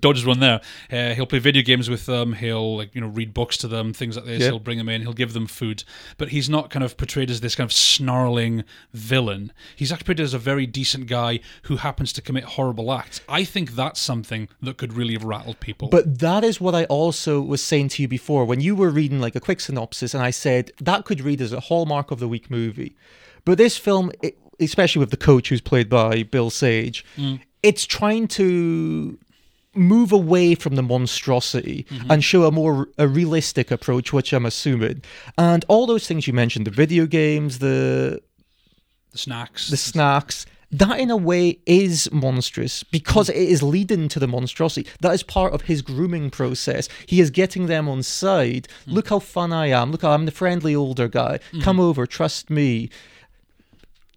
dodges one there. Uh, he'll play video games with them. He'll, like, you know, read books to them, things like this. Yep. He'll bring them in. He'll give them food. But he's not kind of portrayed as this kind of snarling villain. He's actually portrayed as a very decent guy who happens to commit horrible acts. I think that's something that could really have rattled people. But that is what I also was saying to you before when you were reading like a quick synopsis, and I said that could read as a Hallmark of the Week movie. But this film, it, especially with the coach who's played by Bill Sage, mm. it's trying to move away from the monstrosity mm-hmm. and show a more a realistic approach, which I'm assuming. And all those things you mentioned, the video games, the the snacks, the snacks. That, in a way, is monstrous because it is leading to the monstrosity. That is part of his grooming process. He is getting them on side. Mm. Look how fun I am. Look, how I'm the friendly older guy. Mm. Come over. Trust me.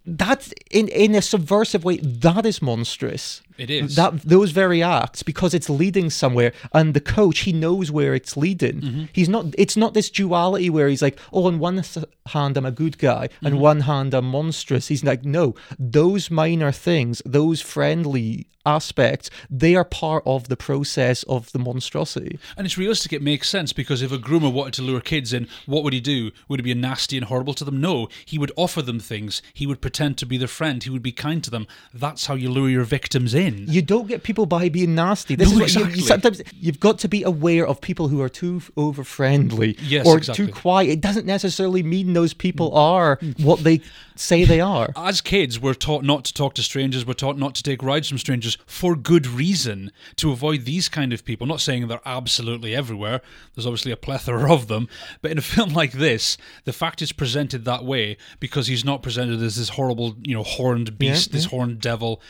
That, in, in a subversive way, that is monstrous. It is. That those very acts, because it's leading somewhere, and the coach, he knows where it's leading. Mm-hmm. He's not. It's not this duality where he's like, oh, on one hand I'm a good guy, and mm-hmm. one hand I'm monstrous. He's like, no, those minor things, those friendly aspects, they are part of the process of the monstrosity. And it's realistic. It makes sense, because if a groomer wanted to lure kids in, what would he do? Would he be nasty and horrible to them? No, he would offer them things. He would pretend to be their friend. He would be kind to them. That's how you lure your victims in. You don't get people by being nasty. This no, is what exactly. you, you sometimes you've got to be aware of people who are too over friendly yes, or exactly. too quiet. It doesn't necessarily mean those people are what they say they are. As kids, we're taught not to talk to strangers. We're taught not to take rides from strangers for good reason, to avoid these kind of people. I'm not saying they're absolutely everywhere. There's obviously a plethora of them. But in a film like this, the fact it's presented that way, because he's not presented as this horrible, you know, horned beast, yeah, this yeah. horned devil.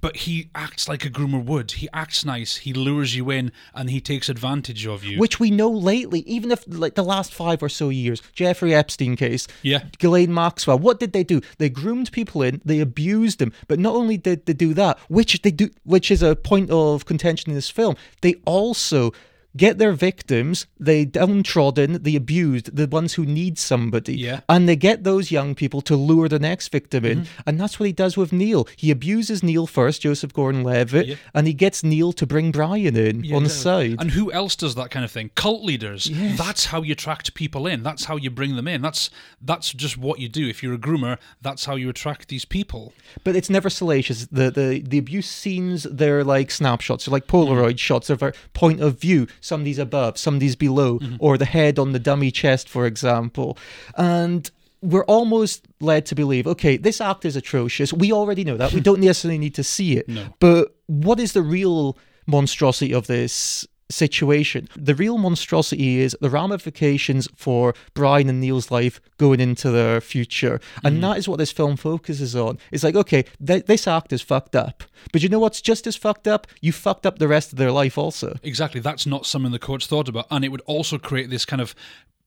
But he acts like a groomer would. He acts nice. He lures you in, and he takes advantage of you. Which we know lately, even if like the last five or so years, Jeffrey Epstein case, yeah. Ghislaine Maxwell, what did they do? They groomed people in, they abused them. But not only did they do that, which they do, which is a point of contention in this film, they also get their victims, the downtrodden, the abused, the ones who need somebody. Yeah. And they get those young people to lure the next victim in. Mm-hmm. And that's what he does with Neil. He abuses Neil first, Joseph Gordon-Levitt, yeah. and he gets Neil to bring Brian in yeah, on the yeah. side. And who else does that kind of thing? Cult leaders. Yes. That's how you attract people in. That's how you bring them in. That's that's just what you do. If you're a groomer, that's how you attract these people. But it's never salacious. The the, the abuse scenes, they're like snapshots. They're like Polaroid shots of our point of view. Somebody's above, somebody's below, mm-hmm. or the head on the dummy chest, for example. And we're almost led to believe, okay, this act is atrocious. We already know that. We don't necessarily need to see it. No. But what is the real monstrosity of this situation? The real monstrosity is the ramifications for Brian and Neil's life going into their future. And mm. that is what this film focuses on. It's like, okay, th- this act is fucked up. But you know what's just as fucked up? You fucked up the rest of their life also. Exactly. That's not something the coach thought about. And it would also create this kind of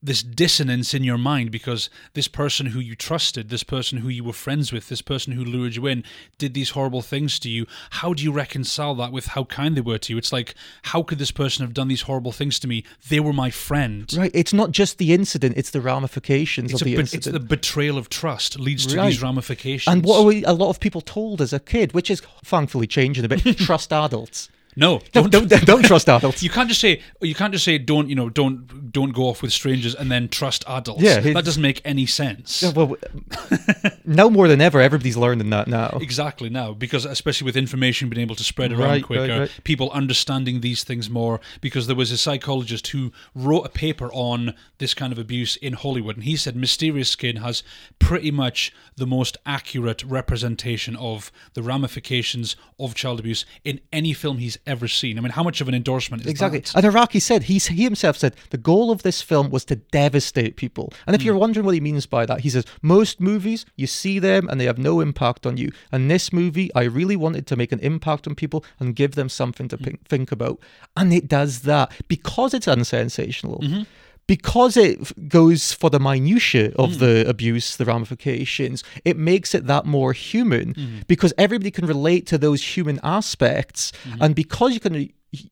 this dissonance in your mind, because this person who you trusted, this person who you were friends with, this person who lured you in, did these horrible things to you. How do you reconcile that with how kind they were to you? It's like, how could this person have done these horrible things to me? They were my friend. Right. It's not just the incident, it's the ramifications it's of the be- incident. It's the betrayal of trust leads to right. these ramifications. And what are we, a lot of people told as a kid, which is thankfully changing a bit, trust adults. No, don't don't, don't don't trust adults. You can't just say you can't just say don't you know don't don't go off with strangers and then trust adults. Yeah, that doesn't make any sense. Yeah, well, now more than ever, everybody's learning that now. Exactly now, because especially with information being able to spread around right, quicker, right, right. people understanding these things more, because there was a psychologist who wrote a paper on this kind of abuse in Hollywood, and he said Mysterious Skin has pretty much the most accurate representation of the ramifications of child abuse in any film he's ever seen. I mean, how much of an endorsement is exactly. that? And Araki said, he, he himself said, the goal of this film was to devastate people. And if mm. you're wondering what he means by that, he says, most movies, you see them and they have no impact on you. And this movie, I really wanted to make an impact on people and give them something to mm. p- think about. And it does that because it's unsensational. Mm-hmm. Because it goes for the minutiae of mm. the abuse, the ramifications, it makes it that more human mm. because everybody can relate to those human aspects. Mm-hmm. And because you can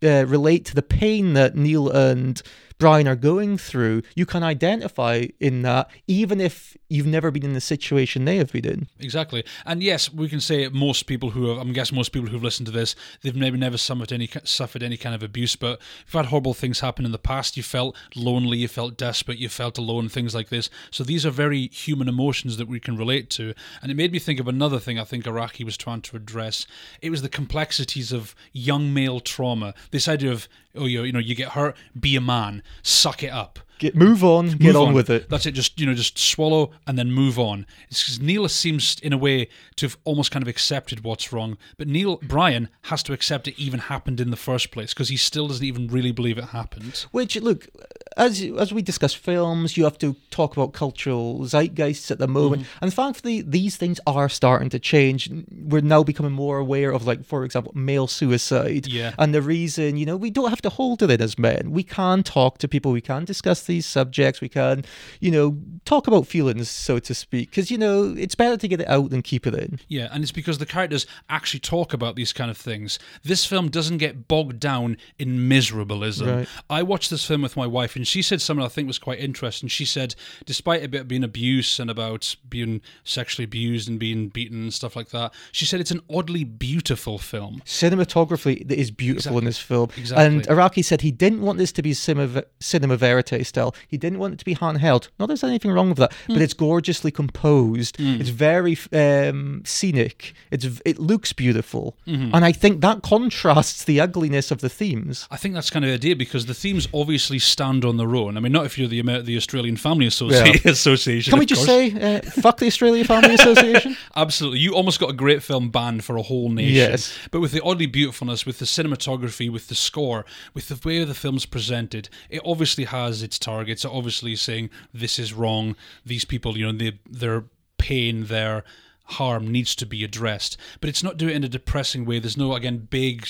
uh, relate to the pain that Neil and Brian are going through, you can identify in that, even if you've never been in the situation they have been in. Exactly. And yes, we can say most people who have, I'm guessing most people who've listened to this, they've maybe never suffered any, suffered any kind of abuse, but you've had horrible things happen in the past. You felt lonely, you felt desperate, you felt alone, things like this. So these are very human emotions that we can relate to. And it made me think of another thing I think Araki was trying to address. It was the complexities of young male trauma. This idea of, oh, you know, you get hurt, be a man. Suck it up. Get, move on, move get on, on with it. That's it, just, you know, just swallow and then move on. It's because Neil seems, in a way, to have almost kind of accepted what's wrong, but Neil, Brian, has to accept it even happened in the first place, because he still doesn't even really believe it happened. Which, look, as as we discuss films, you have to talk about cultural zeitgeists at the moment, mm-hmm. and thankfully, these things are starting to change. We're now becoming more aware of, like, for example, male suicide, yeah. and the reason, you know, we don't have to hold to it as men. We can talk to people, we can discuss these subjects, we can, you know, talk about feelings, so to speak, because, you know, it's better to get it out than keep it in. Yeah, and it's because the characters actually talk about these kind of things. This film doesn't get bogged down in miserabilism. Right. I watched this film with my wife, and she said something I think was quite interesting. She said, despite a bit of being abuse and about being sexually abused and being beaten and stuff like that, she said it's an oddly beautiful film. Cinematographically, it is beautiful exactly. in this film. Exactly. And Araki said he didn't want this to be cinema, cinema verite style. He didn't want it to be handheld. Not that there's anything wrong with that, mm. but it's gorgeously composed. Mm. It's very um, scenic. It's It looks beautiful. Mm-hmm. And I think that contrasts the ugliness of the themes. I think that's kind of the idea, because the themes obviously stand on their own. I mean, not if you're the the Australian Family Associ- yeah. Association. Can we just course. say, uh, fuck the Australian Family Association? Absolutely. You almost got a great film banned for a whole nation. Yes. But with the oddly beautifulness, with the cinematography, with the score, with the way the film's presented, it obviously has its targets, are obviously saying this is wrong, these people, you know, they, their pain, their harm needs to be addressed, but it's not doing it in a depressing way. There's no, again, big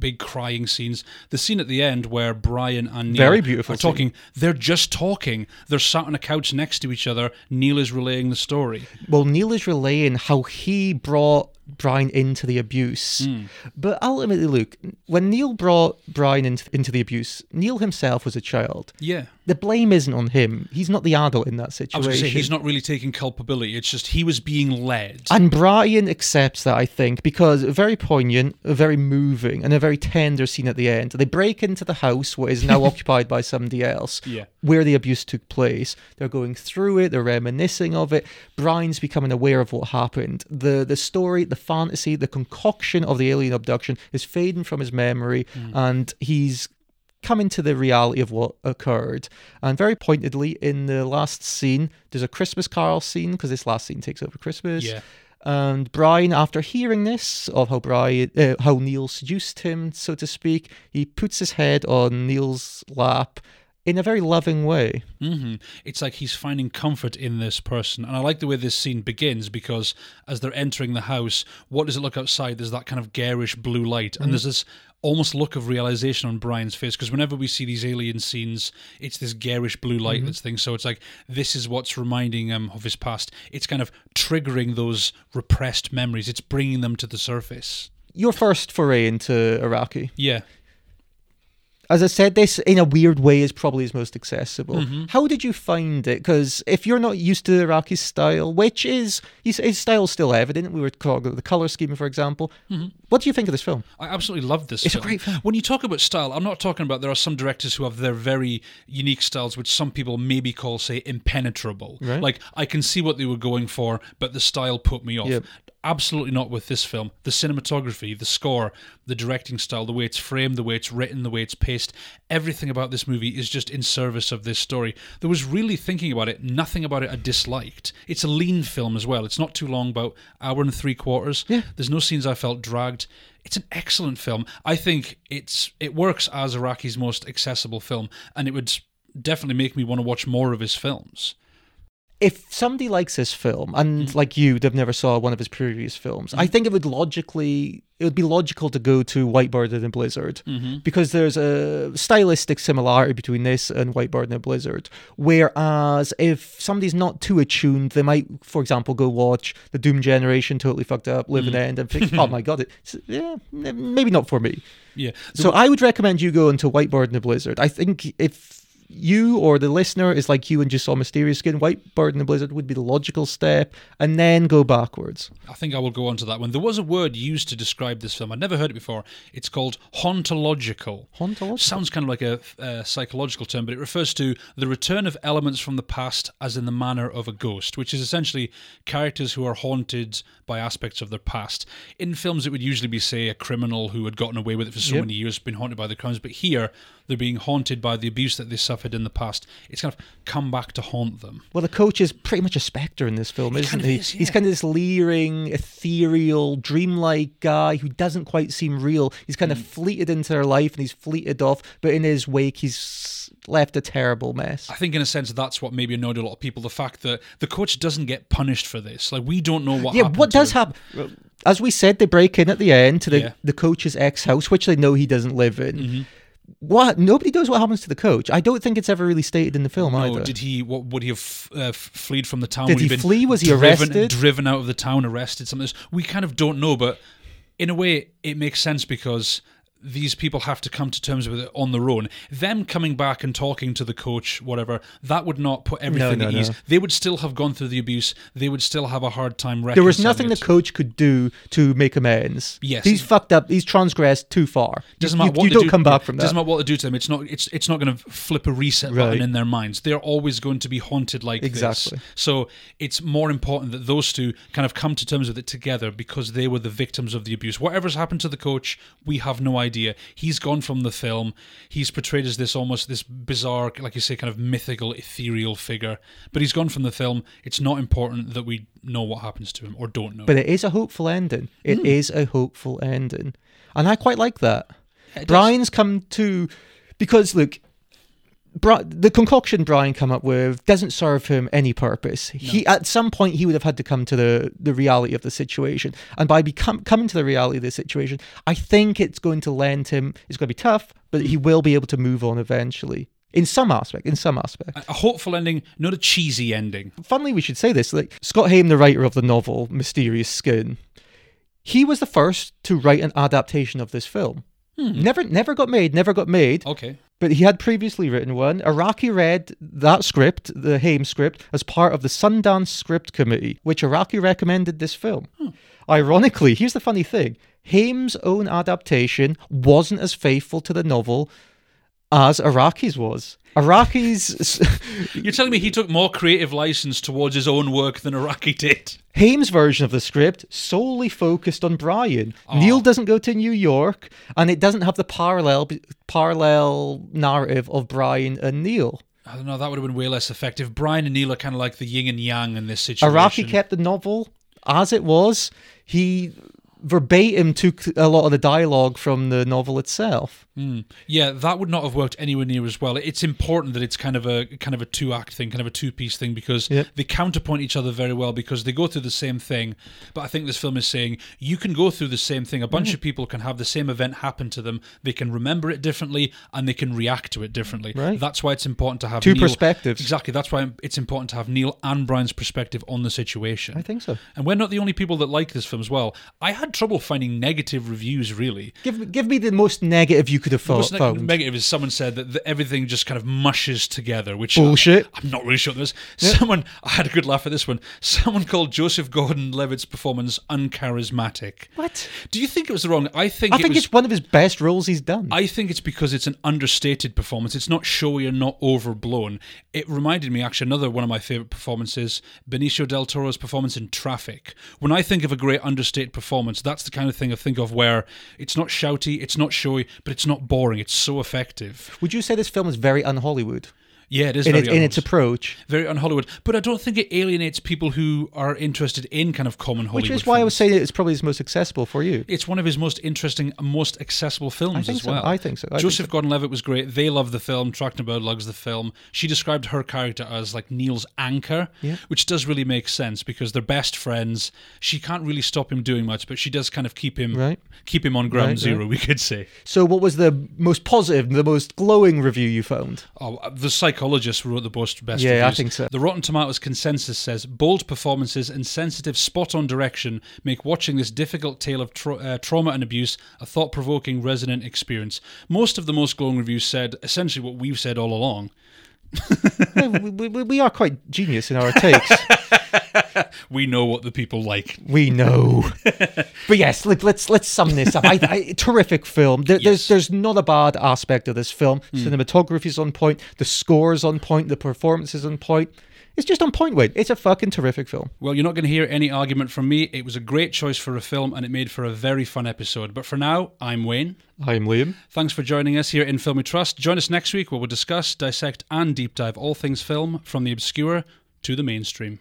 big crying scenes. The scene at the end where Brian and Neil Very beautiful are talking, scene. They're just talking. They're sat on a couch next to each other. Neil is relaying the story. Well, Neil is relaying how he brought Brian into the abuse. Mm. But ultimately, look, when Neil brought Brian into, into the abuse, Neil himself was a child. Yeah. The blame isn't on him. He's not the adult in that situation. I was going to say, he's not really taking culpability. It's just he was being led. And Brian accepts that, I think, because very poignant, very moving, and a very tender scene at the end. They break into the house, what is now occupied by somebody else, yeah. where the abuse took place. They're going through it. They're reminiscing of it. Brian's becoming aware of what happened. The, the story, the fantasy, the concoction of the alien abduction is fading from his memory, mm. and he's coming to the reality of what occurred. And very pointedly, in the last scene, there's a Christmas Carol scene, because this last scene takes over Christmas. Yeah. And Brian, after hearing this, of how Brian, uh, how Neil seduced him, so to speak, he puts his head on Neil's lap in a very loving way. Mm-hmm. It's like he's finding comfort in this person. And I like the way this scene begins, because as they're entering the house, what does it look outside? There's that kind of garish blue light. Mm-hmm. And there's this almost look of realization on Brian's face, because whenever we see these alien scenes, it's this garish blue light mm-hmm. that's thing. So it's like, this is what's reminding him of his past. It's kind of triggering those repressed memories. It's bringing them to the surface. Your first foray into Araki. Yeah. as I said, this in a weird way is probably his most accessible. Mm-hmm. How did you find it? Because if you're not used to Araki's style, which is, his style's still evident. We were talking about the colour scheme, for example. Mm-hmm. What do you think of this film? I absolutely love this it's film. It's a great film. When you talk about style, I'm not talking about there are some directors who have their very unique styles, which some people maybe call, say, impenetrable. Right. Like, I can see what they were going for, but the style put me off. Yep. Absolutely not with this film. The cinematography, the score, the directing style, the way it's framed, the way it's written, the way it's paced, everything about this movie is just in service of this story. There was really thinking about it, nothing about it I disliked. It's a lean film as well. It's not too long, about an hour and three quarters. Yeah. There's no scenes I felt dragged. It's an excellent film. I think it's it works as Araki's most accessible film, and it would definitely make me want to watch more of his films. If somebody likes this film, and mm-hmm. like you, they've never saw one of his previous films, mm-hmm. I think it would logically, it would be logical to go to White Bird in a Blizzard, mm-hmm. because there's a stylistic similarity between this and White Bird in a Blizzard. Whereas if somebody's not too attuned, they might, for example, go watch The Doom Generation, Totally Fucked Up, Living End, and think, oh my god, it's, yeah, maybe not for me. Yeah. The so w- I would recommend you go into White Bird in a Blizzard. I think if you or the listener is like you and just saw Mysterious Skin, White Bird in a Blizzard would be the logical step, and then go backwards. I think I will go on to that one. There was a word used to describe this film. I'd never heard it before. It's called hauntological. Hauntological? Sounds kind of like a, a psychological term, but it refers to the return of elements from the past as in the manner of a ghost, which is essentially characters who are haunted by aspects of their past. In films, it would usually be, say, a criminal who had gotten away with it for so yep. many years, been haunted by the crimes, but here they're being haunted by the abuse that they suffer in the past. It's kind of come back to haunt them. Well, the coach is pretty much a spectre in this film, he isn't kind of he? Is, yeah. He's kind of this leering, ethereal, dreamlike guy who doesn't quite seem real. He's kind mm. of fleeted into their life and he's fleeted off, but in his wake, he's left a terrible mess. I think in a sense that's what maybe annoyed a lot of people, the fact that the coach doesn't get punished for this. Like, we don't know what yeah, happened. Yeah, what does happen? As we said, they break in at the end to the, yeah. the coach's ex-house, which they know he doesn't live in. Mm-hmm. What nobody knows what happens to the coach. I don't think it's ever really stated in the film no, either. Did he? What would he have uh, fled from the town? Did would he, he been flee? Was he driven, arrested? Driven out of the town, arrested? Something. We kind of don't know, but in a way, it makes sense because these people have to come to terms with it on their own. Them coming back and talking to the coach, whatever, that would not put everything no, no, at ease. No. They would still have gone through the abuse. They would still have a hard time reconciling. There was nothing it. the coach could do to make amends. Yes. He's fucked up. He's transgressed too far. Doesn't matter you, what you, you don't do, come back from that. Doesn't matter what to do to them. It's not It's. It's not going to flip a reset right. button in their minds. They're always going to be haunted like exactly. this. So it's more important that those two kind of come to terms with it together because they were the victims of the abuse. Whatever's happened to the coach, we have no idea. idea. He's gone from the film. He's portrayed as this almost this bizarre, like you say, kind of mythical, ethereal figure. But he's gone from the film. It's not important that we know what happens to him or don't know. But it is a hopeful ending. It mm. is a hopeful ending. And I quite like that. It Brian's does. come to... Because, look, Bri- the concoction Brian come up with doesn't serve him any purpose. No. He At some point, he would have had to come to the, the reality of the situation. And by become, coming to the reality of the situation, I think it's going to lend him... It's going to be tough, but he will be able to move on eventually. In some aspect, in some aspect. A hopeful ending, not a cheesy ending. Funnily, we should say this. Like Scott Heim, the writer of the novel Mysterious Skin, he was the first to write an adaptation of this film. Hmm. Never never got made, never got made. Okay. But he had previously written one. Araki read that script, the Haim script, as part of the Sundance Script Committee, which Araki recommended this film. Hmm. Ironically, here's the funny thing. Haim's own adaptation wasn't as faithful to the novel as Araki's was. Araki's... You're telling me he took more creative license towards his own work than Araki did? Haim's version of the script solely focused on Brian. Oh. Neil doesn't go to New York, and it doesn't have the parallel parallel narrative of Brian and Neil. I don't know, that would have been way less effective. Brian and Neil are kind of like the yin and yang in this situation. Araki kept the novel as it was. He... verbatim took a lot of the dialogue from the novel itself. Mm. Yeah, that would not have worked anywhere near as well. It's important that it's kind of a kind of a two-act thing, kind of a two-piece thing, because yep. they counterpoint each other very well because they go through the same thing. But I think this film is saying you can go through the same thing. A bunch mm. of people can have the same event happen to them. They can remember it differently and they can react to it differently. Right. That's why it's important to have two Neil, perspectives. Exactly. That's why it's important to have Neil and Brian's perspective on the situation. I think so. And we're not the only people that like this film as well. I had trouble finding negative reviews, really. Give give me the most negative you could have thought. It was negative is someone said that the, everything just kind of mushes together, which bullshit. I, I'm not really sure what this. Yeah. Someone, I had a good laugh at this one. Someone called Joseph Gordon-Levitt's performance uncharismatic. What? Do you think it was the wrong? I think. I it think was, it's one of his best roles he's done. I think it's because it's an understated performance. It's not showy and not overblown. It reminded me actually another one of my favorite performances, Benicio del Toro's performance in Traffic. When I think of a great understated performance, that's the kind of thing I think of where it's not shouty, it's not showy, but it's not boring. It's so effective. Would you say this film is very un-Hollywood? Yeah, it is in, very it, in its approach. Very un-Hollywood. But I don't think it alienates people who are interested in kind of common Hollywood. Which is why films. I would say that it's probably his most accessible for you. It's one of his most interesting, most accessible films I think as so. well. I think so. I Joseph think so. Gordon-Levitt was great. They love the film. Trachtenberg loves the film. She described her character as like Neil's anchor, yeah. which does really make sense because they're best friends. She can't really stop him doing much, but she does kind of keep him right. keep him on ground right, zero, right. we could say. So what was the most positive, the most glowing review you found? Oh, the psych. Psychologists wrote the best reviews. Yeah, reviews. I think so. The Rotten Tomatoes consensus says, bold performances and sensitive spot-on direction make watching this difficult tale of tra- uh, trauma and abuse a thought-provoking, resonant experience. Most of the most glowing reviews said essentially what we've said all along. no, we, we, we are quite genius in our takes. We know what the people like. We know. But yes, let, let's let's sum this up. I, I, terrific film. There, yes. There's there's not a bad aspect of this film. Mm. Cinematography is on point. The score is on point. The performance is on point. It's just on point, Wade. It's a fucking terrific film. Well, you're not going to hear any argument from me. It was a great choice for a film, and it made for a very fun episode. But for now, I'm Wayne. I'm Liam. Thanks for joining us here in Film We Trust. Join us next week where we'll discuss, dissect, and deep dive all things film, from the obscure to the mainstream.